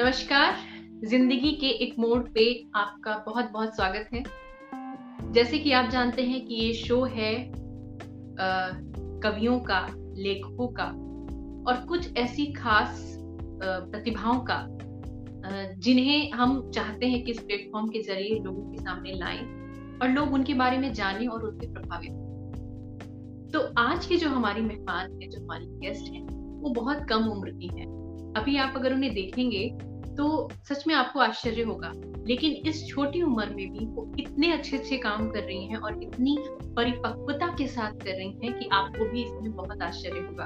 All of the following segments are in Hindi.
नमस्कार, जिंदगी के एक मोड़ पे आपका बहुत बहुत स्वागत है। जैसे कि आप जानते हैं कि ये शो है कवियों का, लेखकों का और कुछ ऐसी खास प्रतिभाओं का जिन्हें हम चाहते हैं कि इस प्लेटफॉर्म के जरिए लोगों के सामने लाएं और लोग उनके बारे में जानें और उनसे प्रभावित हों। तो आज की जो हमारी मेहमान है, जो हमारी गेस्ट है, वो बहुत कम उम्र की है। अभी आप अगर उन्हें देखेंगे तो सच में आपको आश्चर्य होगा, लेकिन इस छोटी उम्र में भी वो इतने अच्छे अच्छे काम कर रही हैं और इतनी परिपक्वता के साथ कर रही हैं कि आपको भी इसमें बहुत आश्चर्य होगा।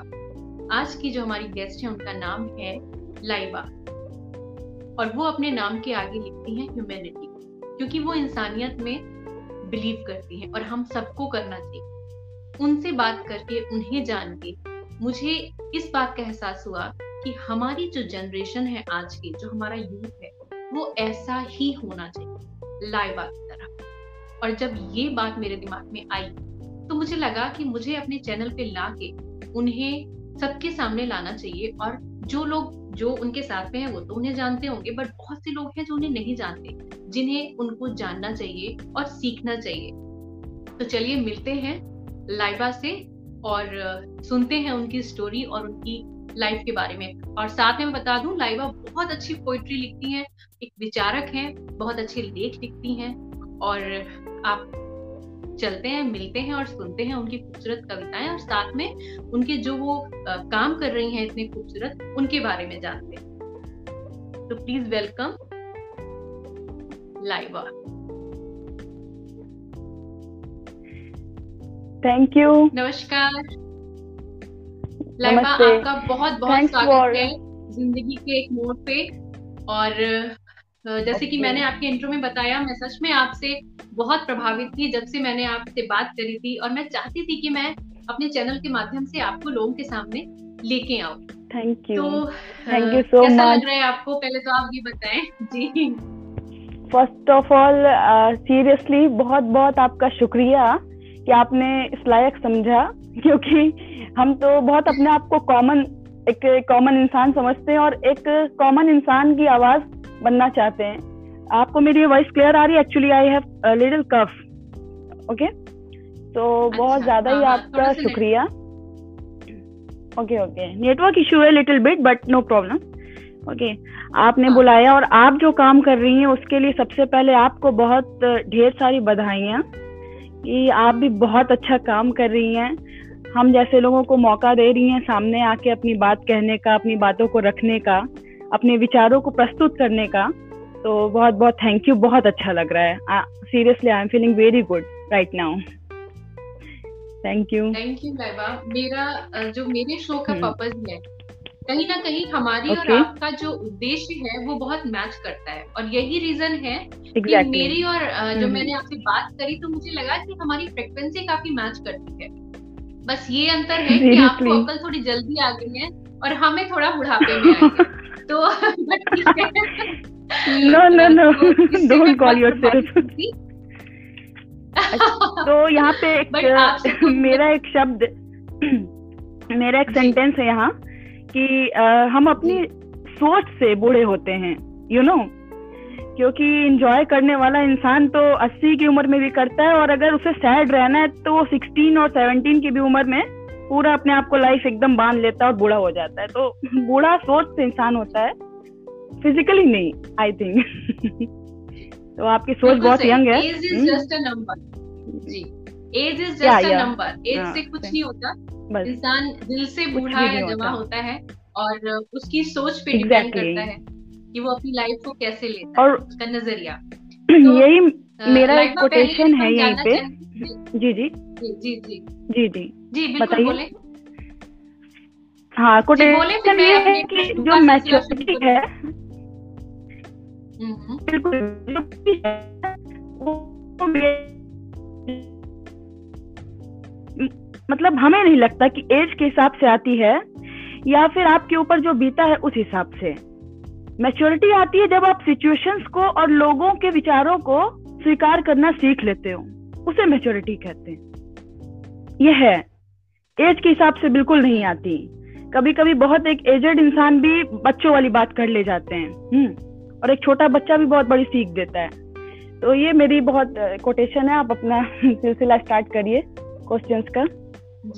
आज की जो हमारी गेस्ट है, उनका नाम है लाइबा और वो अपने नाम के आगे लिखती हैं ह्यूमैनिटी, क्योंकि वो इंसानियत में बिलीव करती हैं और हम सबको करना चाहिए। उनसे बात करके, उन्हें जान के मुझे इस बात का एहसास हुआ कि हमारी जो जनरेशन है आज की, जो हमारा यूथ है, वो ऐसा ही होना चाहिए लाइबा की तरह। और जब ये बात मेरे दिमाग में आई तो मुझे लगा कि मुझे अपने चैनल पे लाके उन्हें सबके सामने लाना चाहिए। और जो लोग जो उनके साथ में हैं वो तो उन्हें जानते होंगे, बट बहुत से लोग हैं जो उन्हें नहीं जानते, जिन्हें उनको जानना चाहिए और सीखना चाहिए। तो चलिए मिलते हैं लाइबा से और सुनते हैं उनकी स्टोरी और उनकी लाइफ के बारे में। और साथ में बता दूं, लाइबा बहुत अच्छी पोइट्री लिखती हैं, एक विचारक हैं, बहुत अच्छे लेख लिखती हैं। और आप चलते हैं, मिलते हैं और सुनते हैं उनकी खूबसूरत कविताएं और साथ में उनके जो वो काम कर रही हैं इतने खूबसूरत, उनके बारे में जानते हैं। तो please welcome Laiba. Thank you. नमस्कार लाइबा, आपका बहुत बहुत स्वागत है जिंदगी के एक मोड़ पे। और जैसे कि मैंने आपके इंट्रो में बताया, मैं सच में आपसे बहुत प्रभावित थी जब से मैंने आपसे बात करी थी और मैं चाहती थी कि मैं अपने चैनल के माध्यम से आपको लोगों के सामने लेके आऊं। Thank you. तो कैसा लग रहा है आपको, पहले तो आप ये बताएं। जी, फर्स्ट ऑफ ऑल सीरियसली बहुत बहुत आपका शुक्रिया कि आपने इस लायक समझा, क्योंकि हम तो बहुत अपने आप को एक कॉमन इंसान समझते हैं और एक कॉमन इंसान की आवाज बनना चाहते हैं। आपको मेरी वॉइस क्लियर आ रही है? Actually I have a little cough. Okay, तो बहुत ज्यादा ही आपका शुक्रिया। ओके, नेटवर्क इशू है little bit, but no problem. Okay, आपने बुलाया और आप जो काम कर रही हैं उसके लिए सबसे पहले आपको बहुत ढेर सारी बधाइयाँ कि आप भी बहुत अच्छा काम कर रही हैं। हम जैसे लोगों को मौका दे रही हैं सामने आके अपनी बात कहने का, अपनी बातों को रखने का, अपने विचारों को प्रस्तुत करने का। तो बहुत बहुत थैंक यू, बहुत अच्छा लग रहा है। Seriously I am feeling very good right now. Thank you. Thank you Laiba. मेरा जो मेरे शो का पर्पज है, कहीं ना कहीं हमारी और आपका जो उद्देश्य है वो बहुत मैच करता है और यही रीजन है कि मेरी और जो मैंने आपसे बात करी तो मुझे लगा कि हमारी फ्रिक्वेंसी काफी मैच करती है। बस ये अंतर है कि आपको अक्ल थोड़ी जल्दी आ गई है और हमें थोड़ा बुढ़ापे में आ गए। तो नो डोंट कॉल योरसेल्फ। तो यहाँ पे मेरा एक सेंटेंस है यहाँ कि हम अपनी सोच से बूढ़े होते हैं, यू नो, क्योंकि इंजॉय करने वाला इंसान तो 80 की उम्र में भी करता है और अगर उसे सैड रहना है तो 16 और 17 की भी उम्र में पूरा अपने आप को लाइफ एकदम बांध लेता है और बूढ़ा हो जाता है। तो बूढ़ा सोच से इंसान होता है, फिजिकली नहीं, आई थिंक। तो आपकी सोच बहुत यंग है। Age is just a number. जी, age is just a number. Age से कुछ नहीं होता, इंसान दिल से बूढ़ा या जवान होता है और उसकी सोच पे डिपेंड करता है कि वो अपनी लाइफ को कैसे लेता है, उसका नजरिया। यही मेरा एक कोटेशन है यहीं पे। जी जी जी जी जी जी जी, बताइए। हाँ, कोटेशन ये है कि जो मैच्योरिटी है, बिल्कुल, मतलब हमें नहीं लगता कि एज के हिसाब से आती है या फिर आपके ऊपर जो बीता है उस हिसाब से। मैच्योरिटी आती है जब आप सिचुएशंस को और लोगों के विचारों को स्वीकार करना सीख लेते हो, उसे मैच्योरिटी कहते हैं। यह है, एज के हिसाब से बिल्कुल नहीं आती। कभी कभी बहुत एक एजेड इंसान भी बच्चों वाली बात कर ले जाते हैं और एक छोटा बच्चा भी बहुत बड़ी सीख देता है। तो ये मेरी बहुत कोटेशन है, आप अपना सिलसिला स्टार्ट करिए क्वेश्चंस का।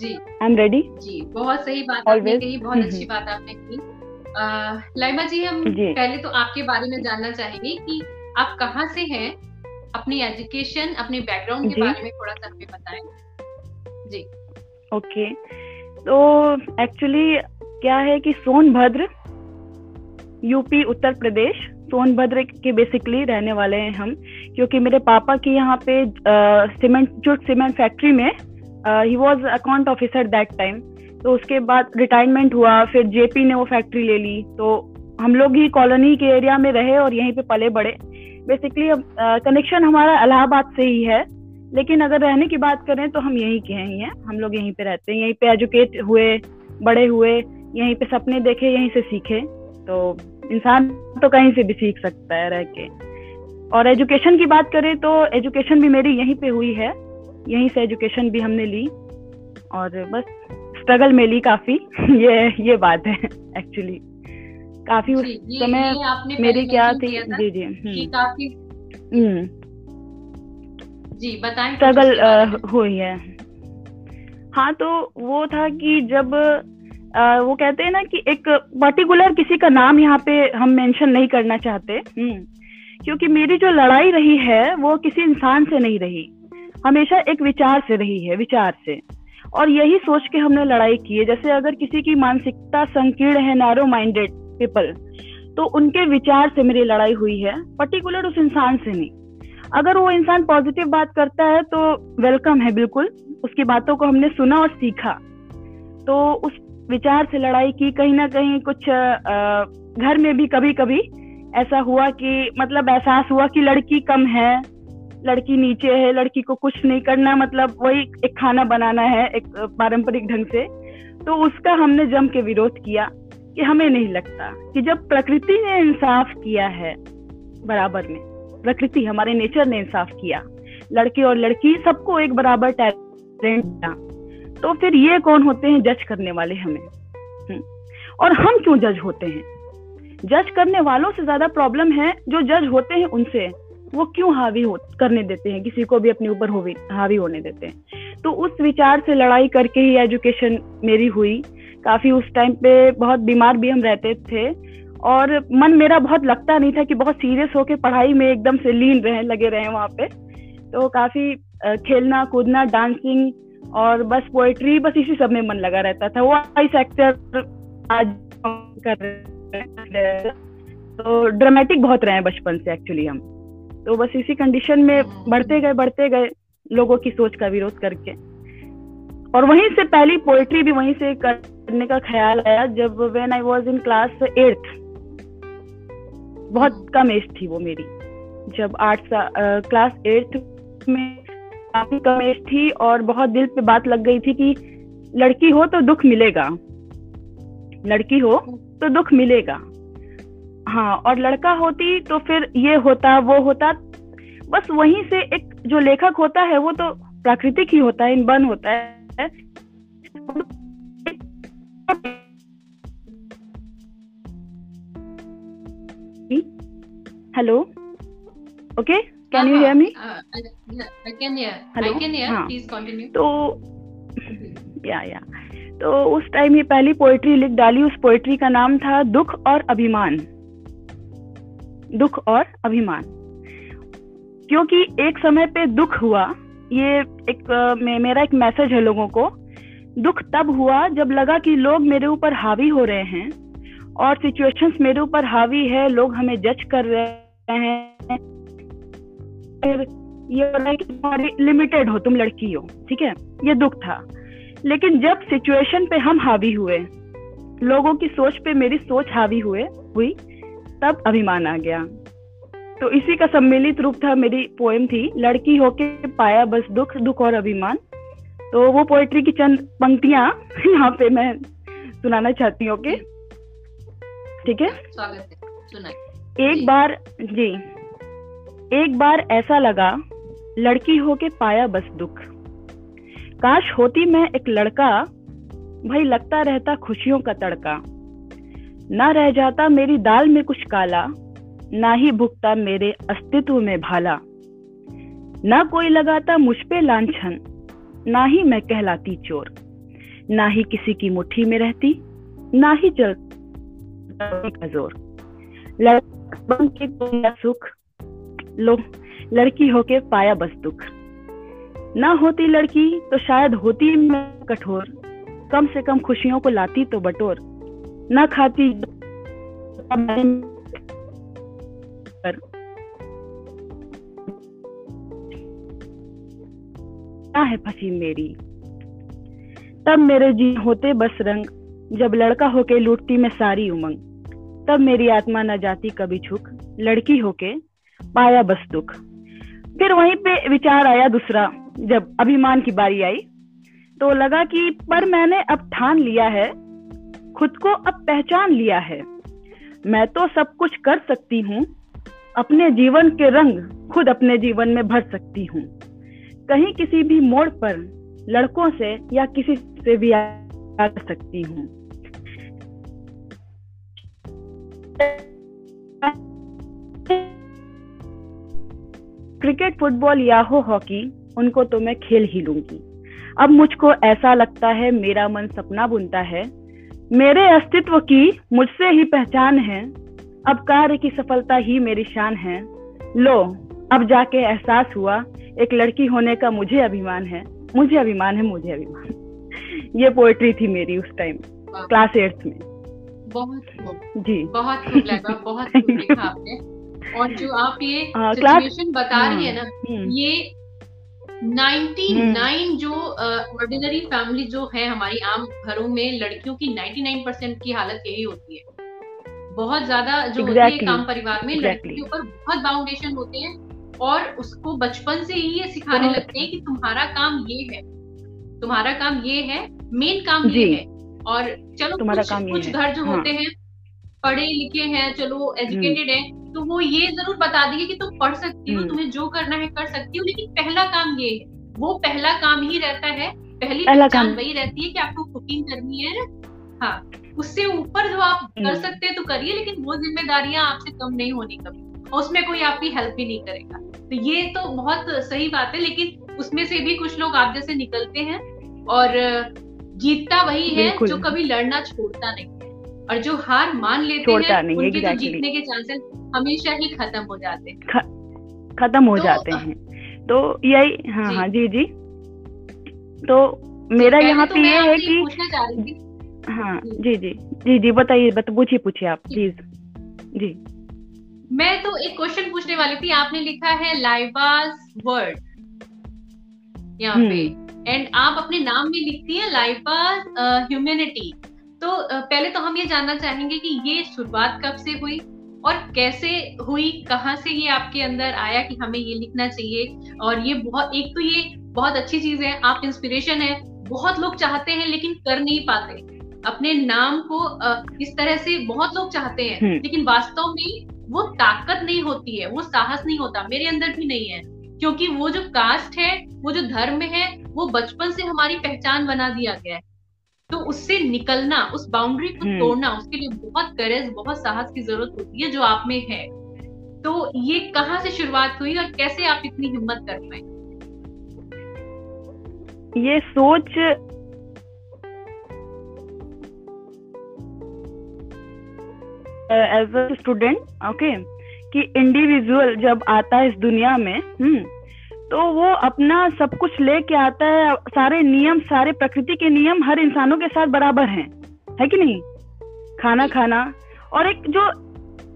जी आई एम रेडी। जी बहुत सही बात आपने कही, बहुत अच्छी बात आपने की। लाइबा जी हम पहले तो आपके बारे में जानना चाहेंगे कि आप कहाँ से हैं, अपनी एजुकेशन, अपने बैकग्राउंड के बारे में थोड़ा सा हमें बताएं। जी ओके, तो एक्चुअली क्या है कि सोनभद्र यूपी उत्तर प्रदेश सोनभद्र के बेसिकली रहने वाले हैं हम, क्योंकि मेरे पापा की यहाँ पे सीमेंट फैक्ट्री में ही was account officer that time. तो उसके बाद रिटायरमेंट हुआ, फिर जेपी ने वो फैक्ट्री ले ली, तो हम लोग ही कॉलोनी के एरिया में रहे और यहीं पे पले बड़े। बेसिकली कनेक्शन हमारा इलाहाबाद से ही है, लेकिन अगर रहने की बात करें तो हम यहीं के हैं, हम लोग यहीं पे रहते हैं, यहीं पे एजुकेट हुए, बड़े हुए, यहीं पे सपने देखे, यहीं से सीखे। तो इंसान तो कहीं से भी सीख सकता है रह के। और एजुकेशन की बात करें तो एजुकेशन भी मेरी यहीं पे हुई है, यहीं से एजुकेशन भी हमने ली और बस स्ट्रगल में ली काफी। ये बात है एक्चुअली काफी उस समय मेरी क्या थी। जी जी काफी जी बताएं स्ट्रगल हुई है। हाँ तो वो था कि जब वो कहते हैं ना कि एक पर्टिकुलर किसी का नाम यहाँ पे हम मेंशन नहीं करना चाहते, क्योंकि मेरी जो लड़ाई रही है वो किसी इंसान से नहीं रही, हमेशा एक विचार से रही है, विचार से। और यही सोच के हमने लड़ाई की है, जैसे अगर किसी की मानसिकता संकीर्ण है, नैरो माइंडेड पीपल, तो उनके विचार से मेरी लड़ाई हुई है, पर्टिकुलर उस इंसान से नहीं। अगर वो इंसान पॉजिटिव बात करता है तो वेलकम है बिल्कुल, उसकी बातों को हमने सुना और सीखा, तो उस विचार से लड़ाई की। कहीं ना कहीं कुछ घर में भी कभी कभी ऐसा हुआ कि मतलब एहसास हुआ कि लड़की कम है, लड़की नीचे है, लड़की को कुछ नहीं करना, मतलब वही एक खाना बनाना है एक पारंपरिक ढंग से। तो उसका हमने जम के विरोध किया कि हमें नहीं लगता कि जब प्रकृति ने इंसाफ किया है बराबर में, प्रकृति हमारे नेचर ने इंसाफ किया, लड़के और लड़की सबको एक बराबर टैलेंट दिया, तो फिर ये कौन होते हैं जज करने वाले हमें, और हम क्यों जज होते हैं? जज करने वालों से ज्यादा प्रॉब्लम है जो जज होते हैं उनसे, वो क्यों हावी करने देते हैं किसी को भी अपने ऊपर हावी होने देते हैं। तो उस विचार से लड़ाई करके ही एजुकेशन मेरी हुई काफी। उस टाइम पे बहुत बीमार भी हम रहते थे और मन मेरा बहुत लगता नहीं था कि बहुत सीरियस होके पढ़ाई में एकदम से लीन रहे लगे रहे वहाँ पे। तो काफी खेलना कूदना, डांसिंग और बस पोएट्री, बस इसी सब में मन लगा रहता था। वो वॉइस एक्टर आज कर रहे हैं, तो ड्रामेटिक बहुत रहे हैं बचपन से एक्चुअली हम, तो बस इसी कंडीशन में बढ़ते गए लोगों की सोच का विरोध करके। और वहीं से पहली पोएट्री भी वहीं से करने का ख्याल आया जब when I was in class 8, बहुत कम एज थी वो मेरी, जब क्लास 8 में काफी कम एज थी और बहुत दिल पे बात लग गई थी कि लड़की हो तो दुख मिलेगा, लड़की हो तो दुख मिलेगा, हाँ, और लड़का होती तो फिर ये होता वो होता। बस वहीं से एक जो लेखक होता है वो तो प्राकृतिक ही होता है, इनबन होता है, hello okay can you hear me, I can hear, please continue. तो या तो उस टाइम ये पहली पोएट्री लिख डाली, उस पोएट्री का नाम था दुख और अभिमान, दुख और अभिमान, क्योंकि एक समय पे दुख हुआ। ये मेरा एक मैसेज है लोगों को, दुख तब हुआ जब लगा कि लोग मेरे ऊपर हावी हो रहे हैं और सिचुएशंस मेरे ऊपर हावी है, लोग हमें जज कर रहे हैं, फिर ये हो रहा है कि तुम्हारी लिमिटेड हो, तुम लड़की हो, ठीक है, ये दुख था। लेकिन जब सिचुएशन पे हम हावी हुए, लोगों की सोच पे मेरी सोच हावी हुई, तब अभिमान आ गया। तो इसी का सम्मिलित रूप था, मेरी पोएम थी लड़की होके पाया बस दुख, दुख और अभिमान। तो वो पोएट्री की चंद पंक्तियां यहाँ पे मैं सुनाना चाहती हूँ, ओके ठीक है, स्वागत है, सुनाइए। एक बार ऐसा लगा लड़की होके पाया बस दुख, काश होती मैं एक लड़का, भाई लगता रहता खुशियों का तड़का, ना रह जाता मेरी दाल में कुछ काला, ना ही भुगता मेरे अस्तित्व में भाला। ना कोई लगाता मुझ पे लांछन, ना ही मैं कहलाती चोर, ना ही किसी की मुट्ठी में रहती, ना ही चलता का जोर। लड़की के पाया सुख, लो लड़की होके पाया बस दुख। ना होती लड़की तो शायद होती मैं कठोर, कम से कम खुशियों को लाती तो बटोर। ना खाती है फंसी मेरी, तब मेरे जी होते बस रंग, जब लड़का होके लूटती मैं सारी उमंग। तब मेरी आत्मा न जाती कभी छुक, लड़की होके पाया बस दुख। फिर वहीं पे विचार आया दूसरा, जब अभिमान की बारी आई तो लगा कि पर मैंने अब ठान लिया है, खुद को अब पहचान लिया है, मैं तो सब कुछ कर सकती हूँ, अपने जीवन के रंग खुद अपने जीवन में भर सकती हूँ। कहीं किसी भी मोड़ पर लड़कों से या किसी से भी आ सकती हूँ। क्रिकेट, फुटबॉल या हो हॉकी, उनको तो मैं खेल ही लूंगी। अब मुझको ऐसा लगता है मेरा मन सपना बुनता है, मेरे अस्तित्व की मुझसे ही पहचान है, अब कार्य की सफलता ही मेरी शान है। लो अब जाके एहसास हुआ, एक लड़की होने का मुझे अभिमान है, मुझे अभिमान है, मुझे अभिमान। ये पोएट्री थी मेरी उस टाइम क्लास 8 में। बहुत जी, बहुत खूब लगा, बहुत खूब लिखा आपने। और जो आप ये सिचुएशन बता रही है ना, ये 99 जो ऑर्डिनरी फैमिली जो है हमारी आम घरों में, लड़कियों की 99% की हालत यही होती है। बहुत ज्यादा जो होती है काम परिवार में, लड़कियों के ऊपर बहुत बाउंडेशन होते हैं और उसको बचपन से ही ये सिखाने लगते हैं कि तुम्हारा काम ये है, तुम्हारा काम ये है, मेन काम ये है। और चलो कुछ घर जो होते हैं पढ़े लिखे हैं, चलो एजुकेटेड हैं, तो वो ये जरूर बता देंगे कि तुम पढ़ सकती हो, तुम्हें जो करना है कर सकती हो, लेकिन पहला काम ये है। वो पहला काम ही रहता है, पहली पहचान वही रहती है कि आपको कुकिंग करनी है। हाँ, उससे ऊपर जो आप कर सकते हैं तो करिए, लेकिन वो जिम्मेदारियां आपसे कम नहीं होनी कभी, और उसमें कोई आपकी हेल्प भी नहीं करेगा। तो ये तो बहुत सही बात है, लेकिन उसमें से भी कुछ लोग आप जैसे निकलते हैं, और जीतता वही है जो कभी लड़ना छोड़ता नहीं है, और जो हार मान लेते हैं उनके तो जीतने के चांसेस हमेशा ही खत्म हो जाते हैं, तो यही हाँ जी। तो मेरा यहाँ पे ये है कि पूछना चाह रही थी। हाँ जी, बताइए, पूछिए आप प्लीज। जी, मैं तो एक क्वेश्चन पूछने वाली थी। आपने लिखा है लाइबाज वर्ड यहाँ पे, एंड आप अपने नाम में लिखती है लाइबाज ह्यूमैनिटी। तो पहले तो हम ये जानना चाहेंगे कि ये शुरुआत कब से हुई और कैसे हुई, कहाँ से ये आपके अंदर आया कि हमें ये लिखना चाहिए। और ये बहुत, एक तो ये बहुत अच्छी चीज है, आप इंस्पिरेशन है, बहुत लोग चाहते हैं लेकिन कर नहीं पाते अपने नाम को इस तरह से। बहुत लोग चाहते हैं लेकिन वास्तव में वो ताकत नहीं होती है, वो साहस नहीं होता, मेरे अंदर भी नहीं है, क्योंकि वो जो कास्ट है, वो जो धर्म है, वो बचपन से हमारी पहचान बना दिया गया है। तो उससे निकलना, उस बाउंड्री को तोड़ना, उसके लिए बहुत करेज, बहुत साहस की जरूरत होती है, जो आप में है। तो ये कहाँ से शुरुआत हुई और कैसे आप इतनी हिम्मत कर पाए? ये सोच एज अ स्टूडेंट, ओके, कि इंडिविजुअल जब आता है इस दुनिया में तो वो अपना सब कुछ लेके आता है। सारे नियम, सारे प्रकृति के नियम हर इंसानों के साथ बराबर हैं, है कि नहीं? खाना खाना और एक जो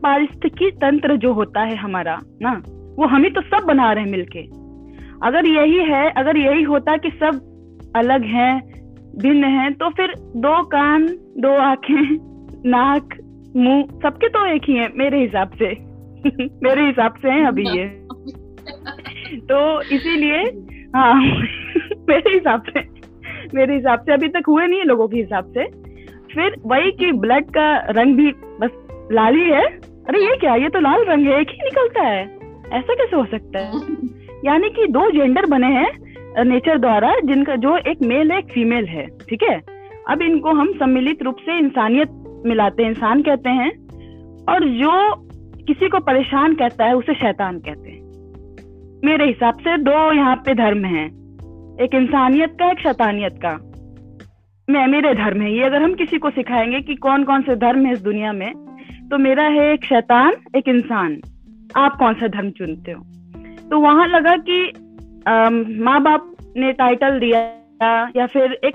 पारिस्थितिकी तंत्र जो होता है हमारा ना, वो हम ही तो सब बना रहे हैं मिलके। अगर यही है, अगर यही होता कि सब अलग हैं, भिन्न हैं, तो फिर दो कान, दो आंखें, नाक, मुंह सबके तो एक ही है मेरे हिसाब से। मेरे हिसाब से है अभी ये तो, इसीलिए हाँ। मेरे हिसाब से अभी तक हुए नहीं है लोगों के हिसाब से। फिर वही कि ब्लड का रंग भी बस लाल ही है, अरे ये क्या, ये तो लाल रंग है, एक ही निकलता है, ऐसा कैसे हो सकता है? यानी कि दो जेंडर बने हैं नेचर द्वारा, जिनका जो एक मेल है, एक फीमेल है, ठीक है। अब इनको हम सम्मिलित रूप से इंसानियत मिलाते हैं, इंसान कहते हैं, और जो किसी को परेशान कहता है उसे शैतान कहते हैं। मेरे हिसाब से दो यहाँ पे धर्म हैं, एक इंसानियत का, एक शैतानियत का। मेरे धर्म है ये, अगर हम किसी को सिखाएंगे कि कौन कौन से धर्म है इस दुनिया में, तो मेरा है एक शैतान एक इंसान, आप कौन सा धर्म चुनते हो। तो वहां लगा कि माँ बाप ने टाइटल दिया, या फिर एक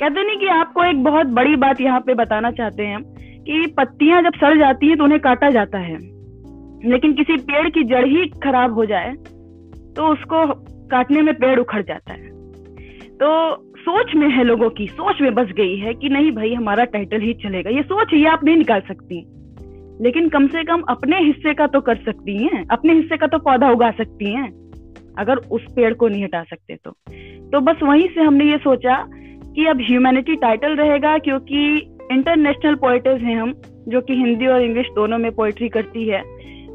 कहते नहीं कि आपको एक बहुत बड़ी बात यहाँ पे बताना चाहते हैं कि पत्तियां जब सड़ जाती हैं तो उन्हें काटा जाता है, लेकिन किसी पेड़ की जड़ ही खराब हो जाए तो उसको काटने में पेड़ उखड़ जाता है। तो सोच में है, लोगों की सोच में बस गई है कि नहीं भाई हमारा टाइटल ही चलेगा, ये सोच ही आप नहीं निकाल सकती, लेकिन कम से कम अपने हिस्से का तो कर सकती हैं, अपने हिस्से का तो पौधा उगा सकती हैं, अगर उस पेड़ को नहीं हटा सकते तो बस वहीं से हमने ये सोचा कि अब ह्यूमैनिटी टाइटल रहेगा, क्योंकि इंटरनेशनल पोएट्स हैं हम, जो कि हिंदी और इंग्लिश दोनों में पोएट्री करती है,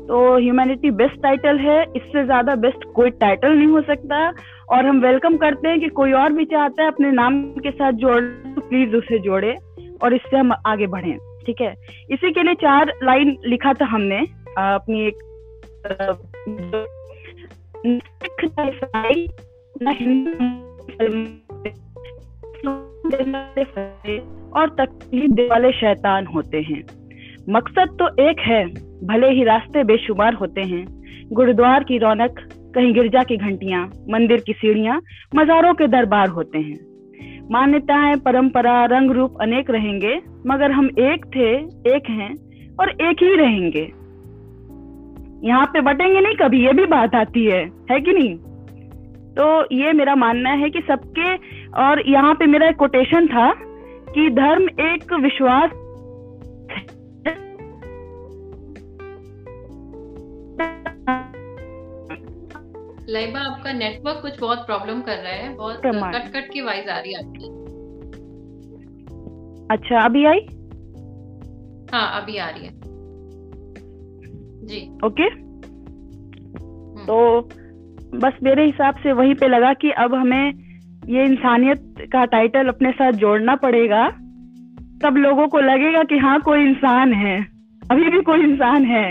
तो ह्यूमैनिटी बेस्ट टाइटल है, इससे ज्यादा बेस्ट कोई टाइटल नहीं हो सकता। और हम वेलकम करते हैं कि कोई और भी चाहता है अपने नाम के साथ जोड़ना तो प्लीज उसे जोड़े और इससे हम आगे बढ़ें, ठीक है। इसी के लिए 4 लाइन लिखा था हमने अपनी एक और तकलीफ दे वाले शैतान होते हैं। मकसद तो एक है, भले ही रास्ते बेशुमार होते हैं, गुरुद्वार की रौनक, कहीं गिरजा की घंटियां, मंदिर की सीढ़ियां, मजारों के दरबार होते हैं। मान्यताएं, परंपरा, रंग रूप अनेक रहेंगे, मगर हम एक थे, एक हैं और एक ही रहेंगे। यहाँ पे बटेंगे नहीं कभी, ये भी बात आती है कि नहीं। तो ये मेरा मानना है कि सबके, और यहाँ पे मेरा एक कोटेशन था कि धर्म एक विश्वास लाइबा, आपका नेटवर्क कुछ बहुत प्रॉब्लम कर रहा है, बहुत कट की आवाज आ रही है आपकी। अच्छा, अभी आई? हाँ, अभी आ रही है जी। ओके, तो बस मेरे हिसाब से वहीं पे लगा कि अब हमें ये इंसानियत का टाइटल अपने साथ जोड़ना पड़ेगा, तब लोगों को लगेगा कि हाँ कोई इंसान है, अभी भी कोई इंसान है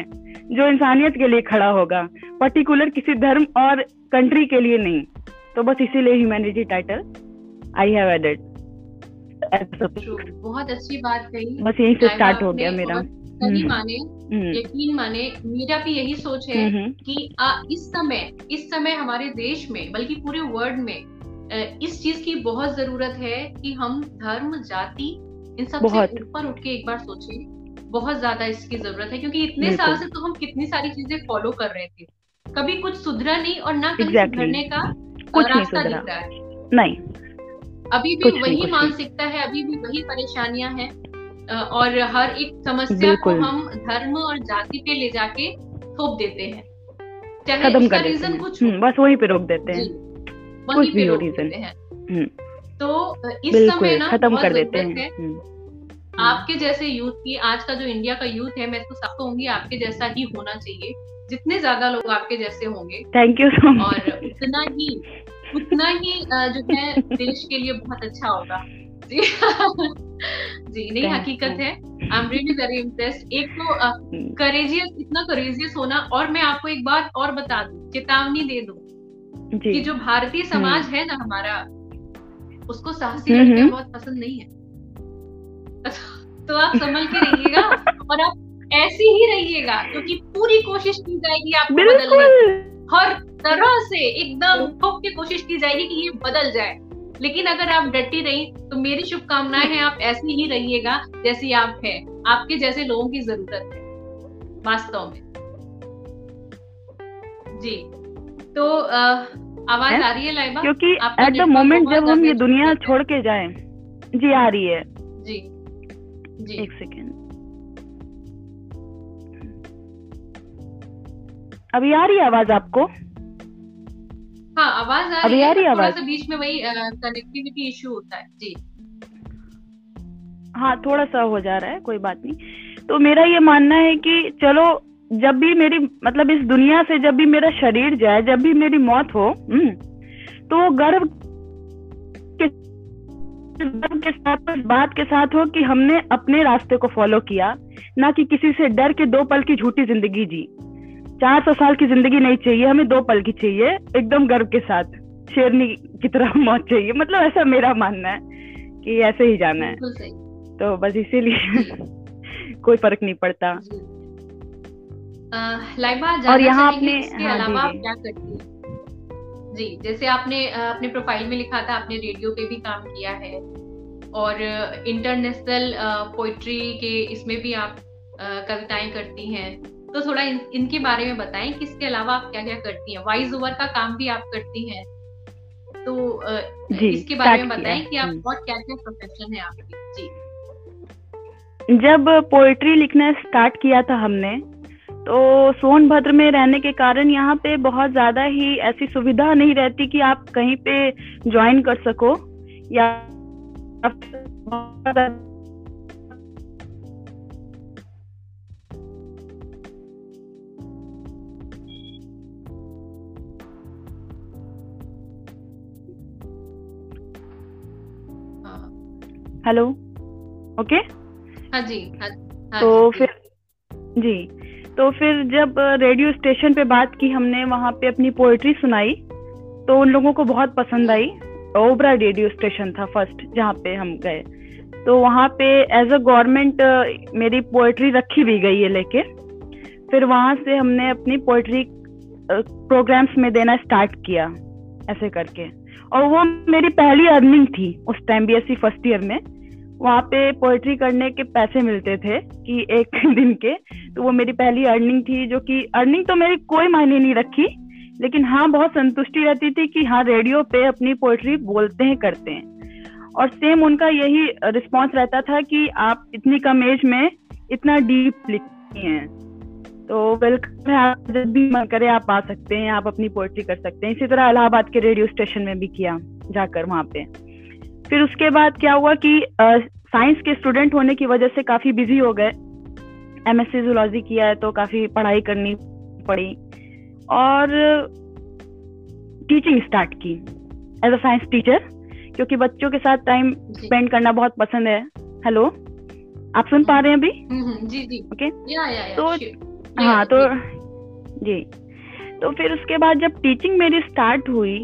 जो इंसानियत के लिए खड़ा होगा, पर्टिकुलर किसी धर्म और कंट्री के लिए नहीं। तो बस इसीलिए humanity title I have added. बहुत अच्छी बात कही, बस यहीं से स्टार्ट हो गया मेरा। सही माने, यकीन माने, मेरा भी यही सोच है कि इस समय हमारे देश में, बल्कि पूरे वर्ल्ड में इस चीज की बहुत जरूरत है कि हम धर्म, जाति, इन सब से ऊपर उठ के एक बार सोचें। बहुत ज्यादा इसकी जरूरत है, क्योंकि इतने साल से तो हम कितनी सारी चीजें फॉलो कर रहे थे, कभी कुछ सुधरा नहीं और ना कभी सुधरने का कुछ रास्ता दिख रहा है। नहीं, अभी भी वही मानसिकता है, अभी भी वही परेशानियां हैं, और हर एक समस्या को हम धर्म और जाति पे ले जाके थोप देते हैं, चाहे इसका रीजन कुछ, बस वहीं पे रोक देते हैं, वहीं पे रोक देते हैं। तो इस समय ना खत्म कर देते हैं। आपके जैसे यूथ की, आज का जो इंडिया का यूथ है, मैं इसको सब कहूंगी आपके जैसा ही होना चाहिए, जितने ज्यादा लोग आपके जैसे होंगे, थैंक यू सो मच, और उतना ही जो है देश के लिए बहुत अच्छा होगा जी। जी नहीं, हकीकत है, I am really very impressed. एक तो करेजियस, इतना करेजियस होना, और मैं आपको एक बात और बता दूं, चेतावनी दे दूं कि जो भारतीय समाज है ना हमारा, उसको साहसी लड़कियां बहुत पसंद नहीं है, तो आप संभल के रहिएगा और आप ऐसे ही रहिएगा, क्योंकि पूरी कोशिश की जाएगी आपको बदलने की, हर तरह से एकदम ठोक के कोशिश की जाएगी कि ये बदल जाए, लेकिन अगर आप डटी रही तो मेरी शुभकामनाएं हैं आप ऐसे ही रहिएगा जैसे आप है, आपके जैसे लोगों की जरूरत है वास्तव में जी। तो आवाज आ रही है लाइबा? क्योंकि एट द मोमेंट जब हम ये दुनिया छोड़ के जाए जी, आ रही है जी जी, एक सेकेंड, अभी आ रही है आवाज आपको? हाँ, आवाज आ रही है, तो थोड़ा सा बीच में वही कनेक्टिविटी इश्यू होता है जी, हाँ थोड़ा सा हो जा रहा है, कोई बात नहीं। तो मेरा ये मानना है कि चलो, जब भी मेरी, मतलब इस दुनिया से जब भी मेरा शरीर जाए, जब भी मेरी मौत हो, तो गर्व डर के साथ उस बात के साथ हो कि हमने अपने रास्ते को फॉलो किया, ना कि किसी से डर के दो पल की झूठी जिंदगी जी। 400 साल की जिंदगी नहीं चाहिए हमें, 2 पल की चाहिए, एकदम गर्व के साथ, शेरनी की तरह मौत चाहिए। मतलब ऐसा मेरा मानना है कि ऐसे ही जाना है, तो बस इसीलिए कोई फर्क नहीं पड़ता। लाइबा, और यहाँ आपने इसके अलावा आप क्या करती है? जी, जैसे आपने अपने प्रोफाइल में लिखा था, आपने रेडियो पे भी काम किया है और इंटरनेशनल पोइट्री के इसमें भी आप कविताएं करती हैं, तो थोड़ा इनके बारे में बताएं कि इसके अलावा आप क्या क्या करती हैं। वॉइस ओवर का काम भी आप करती हैं, तो इसके बारे में बताएं कि आप और क्या क्या प्रोफेशन है आपकी। जी, जब पोइट्री लिखना स्टार्ट किया था हमने, तो सोनभद्र में रहने के कारण यहाँ पे बहुत ज्यादा ही ऐसी सुविधा नहीं रहती कि आप कहीं पे ज्वाइन कर सको, या हेलो ओके हाँ जी हाँ, तो जी, फिर जी तो फिर जब रेडियो स्टेशन पे बात की हमने, वहाँ पे अपनी पोएट्री सुनाई, तो उन लोगों को बहुत पसंद आई। ओबरा रेडियो स्टेशन था फर्स्ट जहाँ पे हम गए, तो वहाँ पे एज अ गवर्नमेंट मेरी पोएट्री रखी भी गई है लेके। फिर वहाँ से हमने अपनी पोएट्री प्रोग्राम्स में देना स्टार्ट किया ऐसे करके, और वो मेरी पहली अर्निंग थी उस टाइम BSc फर्स्ट ईयर में। वहाँ पे पोएट्री करने के पैसे मिलते थे कि एक दिन के, तो वो मेरी पहली अर्निंग थी, जो कि अर्निंग तो मेरी कोई मायने नहीं रखी, लेकिन हाँ बहुत संतुष्टि रहती थी कि हाँ रेडियो पे अपनी पोएट्री बोलते हैं, करते हैं। और सेम उनका यही रिस्पांस रहता था कि आप इतनी कम एज में इतना डीप लिखती हैं, तो वेलकम है, आप जब भी मन करे आप आ सकते हैं, आप अपनी पोएट्री कर सकते हैं। इसी तरह इलाहाबाद के रेडियो स्टेशन में भी किया जाकर वहाँ पे। फिर उसके बाद क्या हुआ कि साइंस के स्टूडेंट होने की वजह से काफी बिजी हो गए, MSc जूलॉजी किया है तो काफी पढ़ाई करनी पड़ी, और टीचिंग स्टार्ट की एज अ साइंस टीचर, क्योंकि बच्चों के साथ टाइम स्पेंड करना बहुत पसंद है। हेलो, आप सुन पा रहे हैं अभी? जी जी ओके तो हाँ तो जी, तो फिर उसके बाद जब टीचिंग मेरी स्टार्ट हुई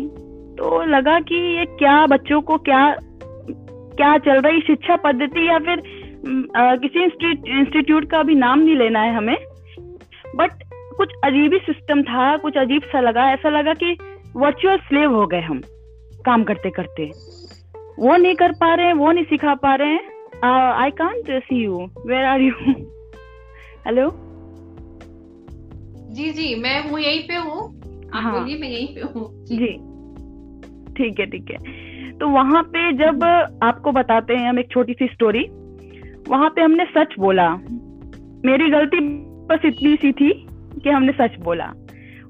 तो लगा कि ये क्या बच्चों को क्या चल रही शिक्षा पद्धति, या फिर किसी इंस्टीट्यूट का भी नाम नहीं लेना है हमें, बट कुछ अजीब ही सिस्टम था, कुछ अजीब सा लगा। ऐसा लगा कि वर्चुअल स्लेव हो गए हम काम करते करते, वो नहीं कर पा रहे हैं, वो नहीं सिखा पा रहे हैं। I can't see you, where are you? Hello जी जी, मैं हूँ यहीं पे हूँ, आप बोलिए, मैं यहीं पे हूँ जी। ठीक है ठीक है, तो वहाँ पे जब आपको बताते हैं हम एक छोटी सी स्टोरी, वहाँ पे हमने सच बोला। मेरी गलती बस इतनी सी थी कि हमने सच बोला,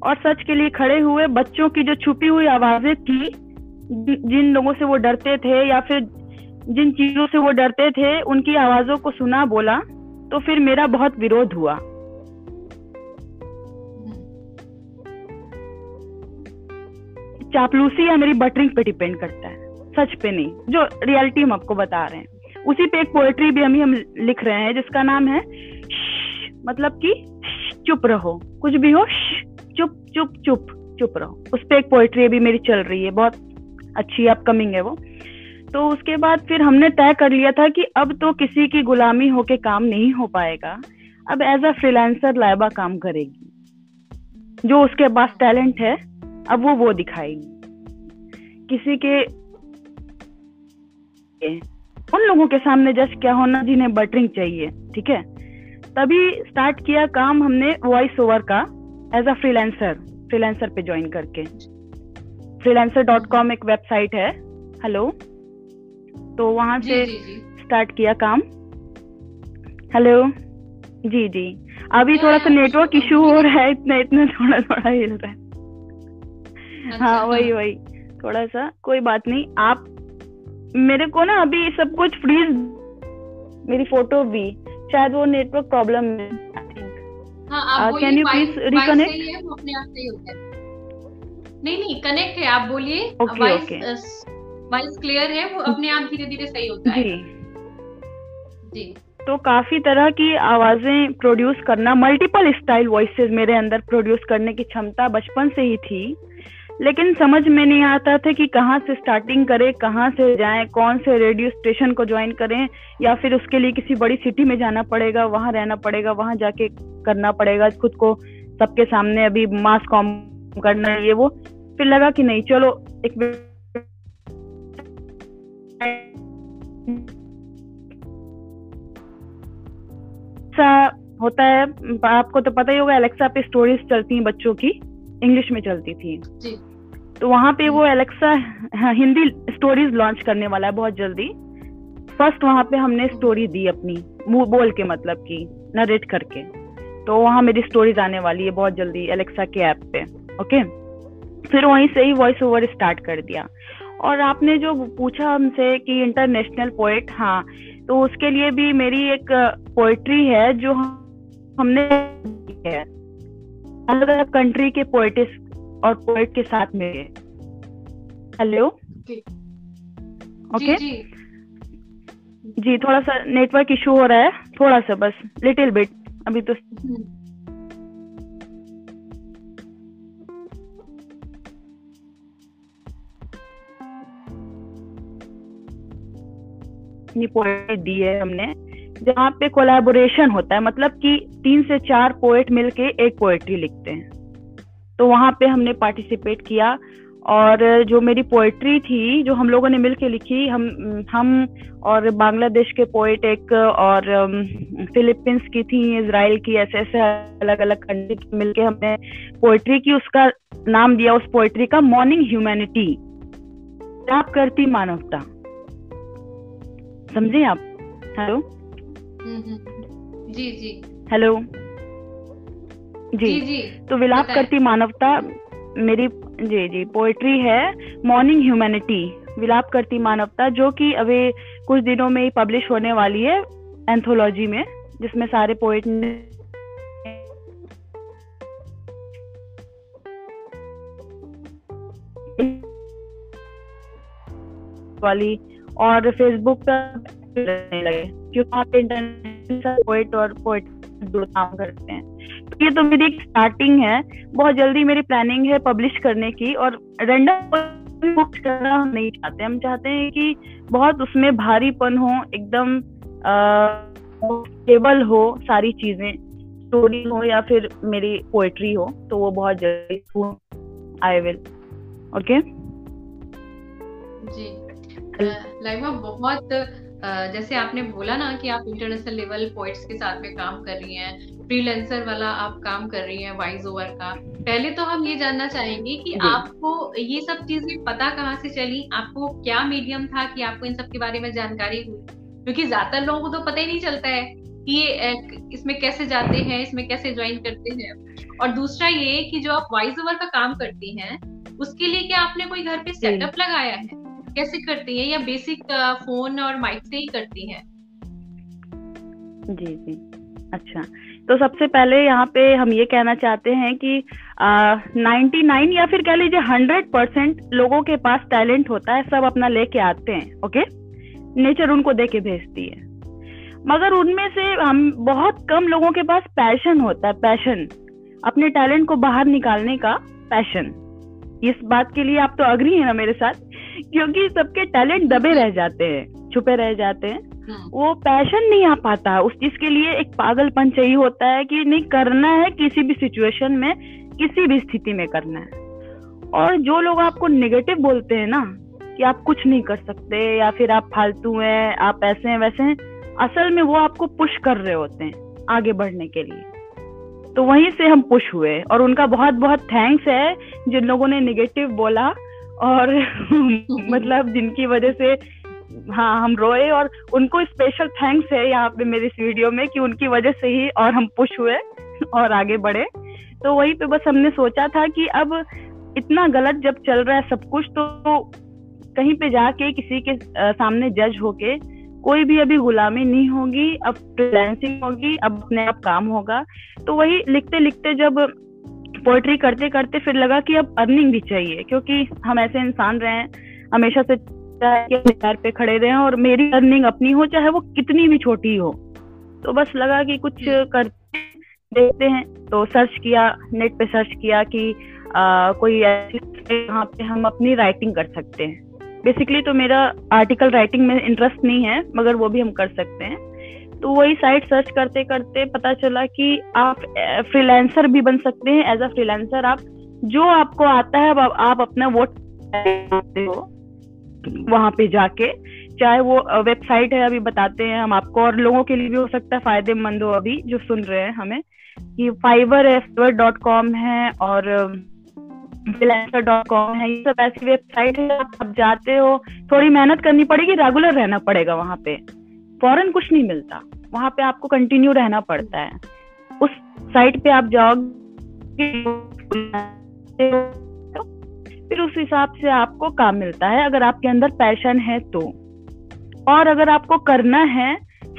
और सच के लिए खड़े हुए। बच्चों की जो छुपी हुई आवाजें थी, जिन लोगों से वो डरते थे या फिर जिन चीजों से वो डरते थे, उनकी आवाजों को सुना, बोला, तो फिर मेरा बहुत विरोध हुआ। चापलूसी या मेरी बटरिंग पे डिपेंड करता है, सच पे नहीं, जो रियलिटी हम आपको बता रहे हैं। उसी पे एक पोएट्री भी हम लिख रहे हैं जिसका नाम है मतलब कि चुप रहो, कुछ भी हो, चुप चुप चुप चुप रहो। उस पे एक पोएट्री अभी मेरी चल रही है, बहुत अच्छी अपकमिंग है वो। तो उसके बाद फिर हमने तय कर लिया था कि अब तो किसी की गुलामी होके काम नहीं हो पाएगा, अब एज अ फ्रीलांसर लाइबा काम करेगी, जो उसके पास टैलेंट है अब वो दिखाएगी। किसी के उन लोगों के सामने जस्ट क्या होना जिन्हें बटरिंग चाहिए, ठीक है। तभी स्टार्ट किया काम हमने वॉइस ओवर का एज अ फ्रीलांसर पे ज्वाइन करके। freelancer.com एक वेबसाइट है, हेलो, तो वहां से स्टार्ट किया काम। हेलो जी जी, अभी थोड़ा सा नेटवर्क इशू हो रहा है, इतना थोड़ा हिल रहा है, हाँ वही थोड़ा सा, कोई बात नहीं। आप मेरे को ना अभी सब कुछ फ्रीज, मेरी फोटो भी, शायद वो नेटवर्क प्रॉब्लम है। Can you please reconnect? नहीं, कनेक्ट है, आप बोलिए। ओके ओके वाइस क्लियर है वो अपने आप धीरे धीरे सही होता है। जी तो काफी तरह की आवाजें प्रोड्यूस करना, मल्टीपल स्टाइल वॉइसेस मेरे अंदर प्रोड्यूस करने की क्षमता बचपन से ही थी, लेकिन समझ में नहीं आता था कि कहाँ से स्टार्टिंग करें, कहाँ से जाएं, कौन से रेडियो स्टेशन को ज्वाइन करें, या फिर उसके लिए किसी बड़ी सिटी में जाना पड़ेगा, वहाँ रहना पड़ेगा, वहाँ जाके करना पड़ेगा, खुद को सबके सामने अभी मास कॉम करना है ये वो। फिर लगा कि नहीं चलो एक होता है, आपको तो पता ही होगा एलेक्सा पे स्टोरीज चलती हैं बच्चों की, इंग्लिश में चलती थी जी। तो वहाँ पे वो एलेक्सा हिंदी स्टोरीज लॉन्च करने वाला है बहुत जल्दी। फर्स्ट वहाँ पे हमने स्टोरी दी अपनी बोल के, मतलब की नरेट करके, तो वहाँ मेरी स्टोरीज आने वाली है बहुत जल्दी एलेक्सा के ऐप पे। ओके फिर वहीं से ही वॉइस ओवर स्टार्ट कर दिया। और आपने जो पूछा हमसे कि इंटरनेशनल पोएट, हाँ तो उसके लिए भी मेरी एक पोएट्री है जो हमने अलग अलग कंट्री के पोएटिस्ट और पोएट के साथ में। हेलो ओके जी, थोड़ा सा नेटवर्क इशू हो रहा है, थोड़ा सा बस लिटिल बिट अभी तो। पोएट दी है हमने जहाँ पे कोलैबोरेशन होता है, मतलब कि 3 से 4 पोएट मिलके एक पोएट्री लिखते हैं। तो वहाँ पे हमने पार्टिसिपेट किया और जो मेरी पोएट्री थी जो हम लोगों ने मिलके लिखी, हम और बांग्लादेश के पोएट एक और फिलीपींस की थी, इजराइल की, ऐसे ऐसे अलग अलग कंट्री मिलके हमने पोएट्री की। उसका नाम दिया उस पोएट्री का मॉर्निंग ह्यूमैनिटी, जाप करती मानवता। समझे आप? हेलो जी जी, हेलो जी जी। तो विलाप करती मानवता मेरी जी पोएट्री है, मॉर्निंग ह्यूमैनिटी विलाप करती मानवता, जो कि अभी कुछ दिनों में ही पब्लिश होने वाली है एंथोलॉजी में, जिसमें सारे पोएट ने वाली। और फेसबुक पर इंटरनेशनल पोएट और पोएट दो काम करते हैं। तो ये तो मेरी एक स्टार्टिंग है, बहुत जल्दी मेरी प्लानिंग है पब्लिश करने की। और रैंडम बुक्स करना हम नहीं चाहते, हम चाहते हैं कि बहुत उसमें भारीपन हो, एकदम स्टेबल हो सारी चीजें, स्टोरी हो या फिर मेरी पोएट्री हो। तो वो बहुत जल्दी आई विल। ओके जी लाइबा, बहुत जैसे आपने बोला ना कि आप इंटरनेशनल लेवल पोएट्स के साथ में काम कर रही हैं, फ्रीलांसर वाला आप काम कर रही हैं वॉइस ओवर का। पहले तो हम ये जानना चाहेंगे कि आपको ये सब चीजें पता कहाँ से चली, आपको क्या मीडियम था कि आपको इन सब के बारे में जानकारी हुई? क्योंकि ज्यादातर लोगों को तो पता ही नहीं चलता है कि इसमें कैसे जाते हैं, इसमें कैसे ज्वाइन करते हैं। और दूसरा ये कि जो आप वॉइस ओवर का काम करती हैं उसके लिए क्या आपने कोई घर पे सेटअप लगाया है, कैसे करती है, या बेसिक फोन और माइक से ही करती है? जी जी अच्छा। तो सबसे पहले यहाँ पे हम ये कहना चाहते हैं कि 99 या फिर कह लीजिए 100% लोगों के पास टैलेंट होता है, सब अपना लेके आते हैं। ओके नेचर उनको दे के भेजती है, मगर उनमें से हम बहुत कम लोगों के पास पैशन होता है, पैशन अपने टैलेंट को बाहर निकालने का पैशन। इस बात के लिए आप तो अग्री है ना मेरे साथ, क्योंकि सबके टैलेंट दबे रह जाते हैं, छुपे रह जाते हैं, वो पैशन नहीं आ पाता। उस चीज के लिए एक पागलपन चाहिए होता है कि नहीं करना है, किसी भी सिचुएशन में किसी भी स्थिति में करना है। और जो लोग आपको नेगेटिव बोलते हैं ना कि आप कुछ नहीं कर सकते या फिर आप फालतू हैं, आप ऐसे हैं वैसे हैं, असल में वो आपको पुश कर रहे होते हैं आगे बढ़ने के लिए। तो वहीं से हम पुश हुए और उनका बहुत बहुत थैंक्स है जिन लोगों ने नेगेटिव बोला और मतलब जिनकी वजह से हाँ हम रोए, और उनको स्पेशल थैंक्स है यहाँ पे मेरे इस वीडियो में कि उनकी वजह से ही और हम पुश हुए और आगे बढ़े। तो वहीं पे बस हमने सोचा था कि अब इतना गलत जब चल रहा है सब कुछ, तो कहीं पे जाके किसी के सामने जज होके कोई भी अभी गुलामी नहीं होगी, अब फ्रीलांसिंग होगी, अब अपने आप काम होगा। तो वही लिखते लिखते जब पोएट्री करते करते फिर लगा कि अब अर्निंग भी चाहिए, क्योंकि हम ऐसे इंसान रहे हैं हमेशा से पैर पे खड़े रहें और मेरी अर्निंग अपनी हो, चाहे वो कितनी भी छोटी हो। तो बस लगा कि कुछ करते देखते हैं, तो सर्च किया, नेट पे सर्च किया कि कोई ऐसी यहाँ पे हम अपनी राइटिंग कर सकते हैं। बेसिकली तो मेरा आर्टिकल राइटिंग में इंटरेस्ट नहीं है, मगर वो भी हम कर सकते हैं। तो वही साइट सर्च करते करते पता चला कि आप फ्रीलांसर भी बन सकते हैं। एज अ फ्रीलांसर आप जो आपको आता है आप अपना वोट करते हो वहां पे जाके, चाहे वो वेबसाइट है अभी बताते हैं हम आपको, और लोगों के लिए भी हो सकता है फायदेमंद हो अभी जो सुन रहे हैं हमें, कि fiverr.com है और freelancer.com है, ये सब ऐसी वेबसाइट है। आप जाते हो, थोड़ी मेहनत करनी पड़ेगी, रेगुलर रहना पड़ेगा वहां पे, फॉरन कुछ नहीं मिलता, वहां पे आपको कंटिन्यू रहना पड़ता है। उस साइट पे आप जाओगे तो फिर उस हिसाब से आपको काम मिलता है, अगर आपके अंदर पैशन है तो। और अगर आपको करना है,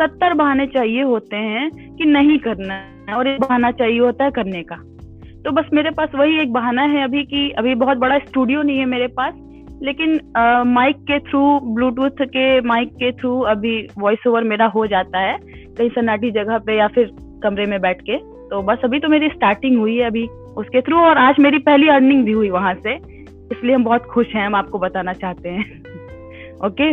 70 बहाने चाहिए होते हैं कि नहीं करना है, और एक बहाना चाहिए होता है करने का। तो बस मेरे पास वही एक बहाना है अभी, कि अभी बहुत बड़ा स्टूडियो नहीं है मेरे पास, लेकिन माइक के थ्रू, ब्लूटूथ के माइक के थ्रू अभी वॉइस ओवर मेरा हो जाता है कहीं सन्नाटी जगह पे या फिर कमरे में बैठ के। तो बस अभी तो मेरी स्टार्टिंग हुई है अभी उसके थ्रू, और आज मेरी पहली अर्निंग भी हुई वहां से, इसलिए हम बहुत खुश हैं, हम आपको बताना चाहते हैं। ओके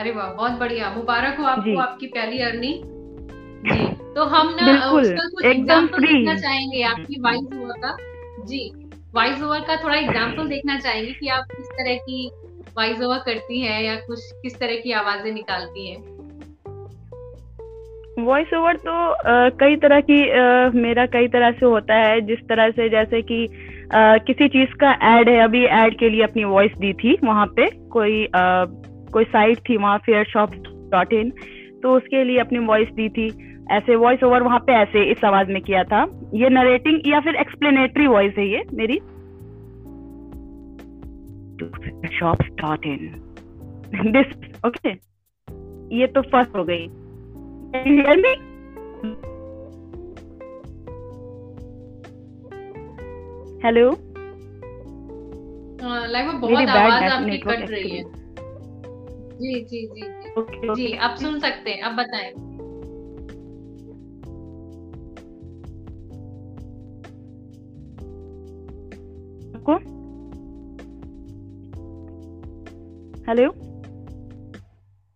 अरे वाह, बहुत बढ़िया, मुबारक हो आपको आपकी पहली अर्निंग। जी तो हम ना उसका कुछ एग्जांपल देखना चाहेंगे आपकी वॉइस ओवर का। जी वॉइस ओवर का थोड़ा एग्जांपल देखना चाहेंगे कि आप किस तरह की वॉइस ओवर करती हैं या कुछ किस तरह की आवाजें निकालती हैं। वॉइस ओवर तो कई तरह की मेरा कई तरह से होता है, जिस तरह से जैसे कि किसी चीज का एड है, अभी एड के लिए अपनी वॉइस दी थी वहां पे, कोई साइट थी वहाँ fairshop.in, तो उसके लिए अपनी वॉइस दी थी। ऐसे वॉइस ओवर वहाँ पे ऐसे इस आवाज में किया था। ये नरेटिंग या फिर एक्सप्लेनेटरी वॉइस है ये मेरी। fairshop.in दिस ओके, ये तो फर्स्ट हो गई। Can you hear me? Hello like बहुत आवाज आपकी कट रही है। जी जी जी जी okay. जी आप सुन सकते हैं, आप बताएं। आपको हेलो,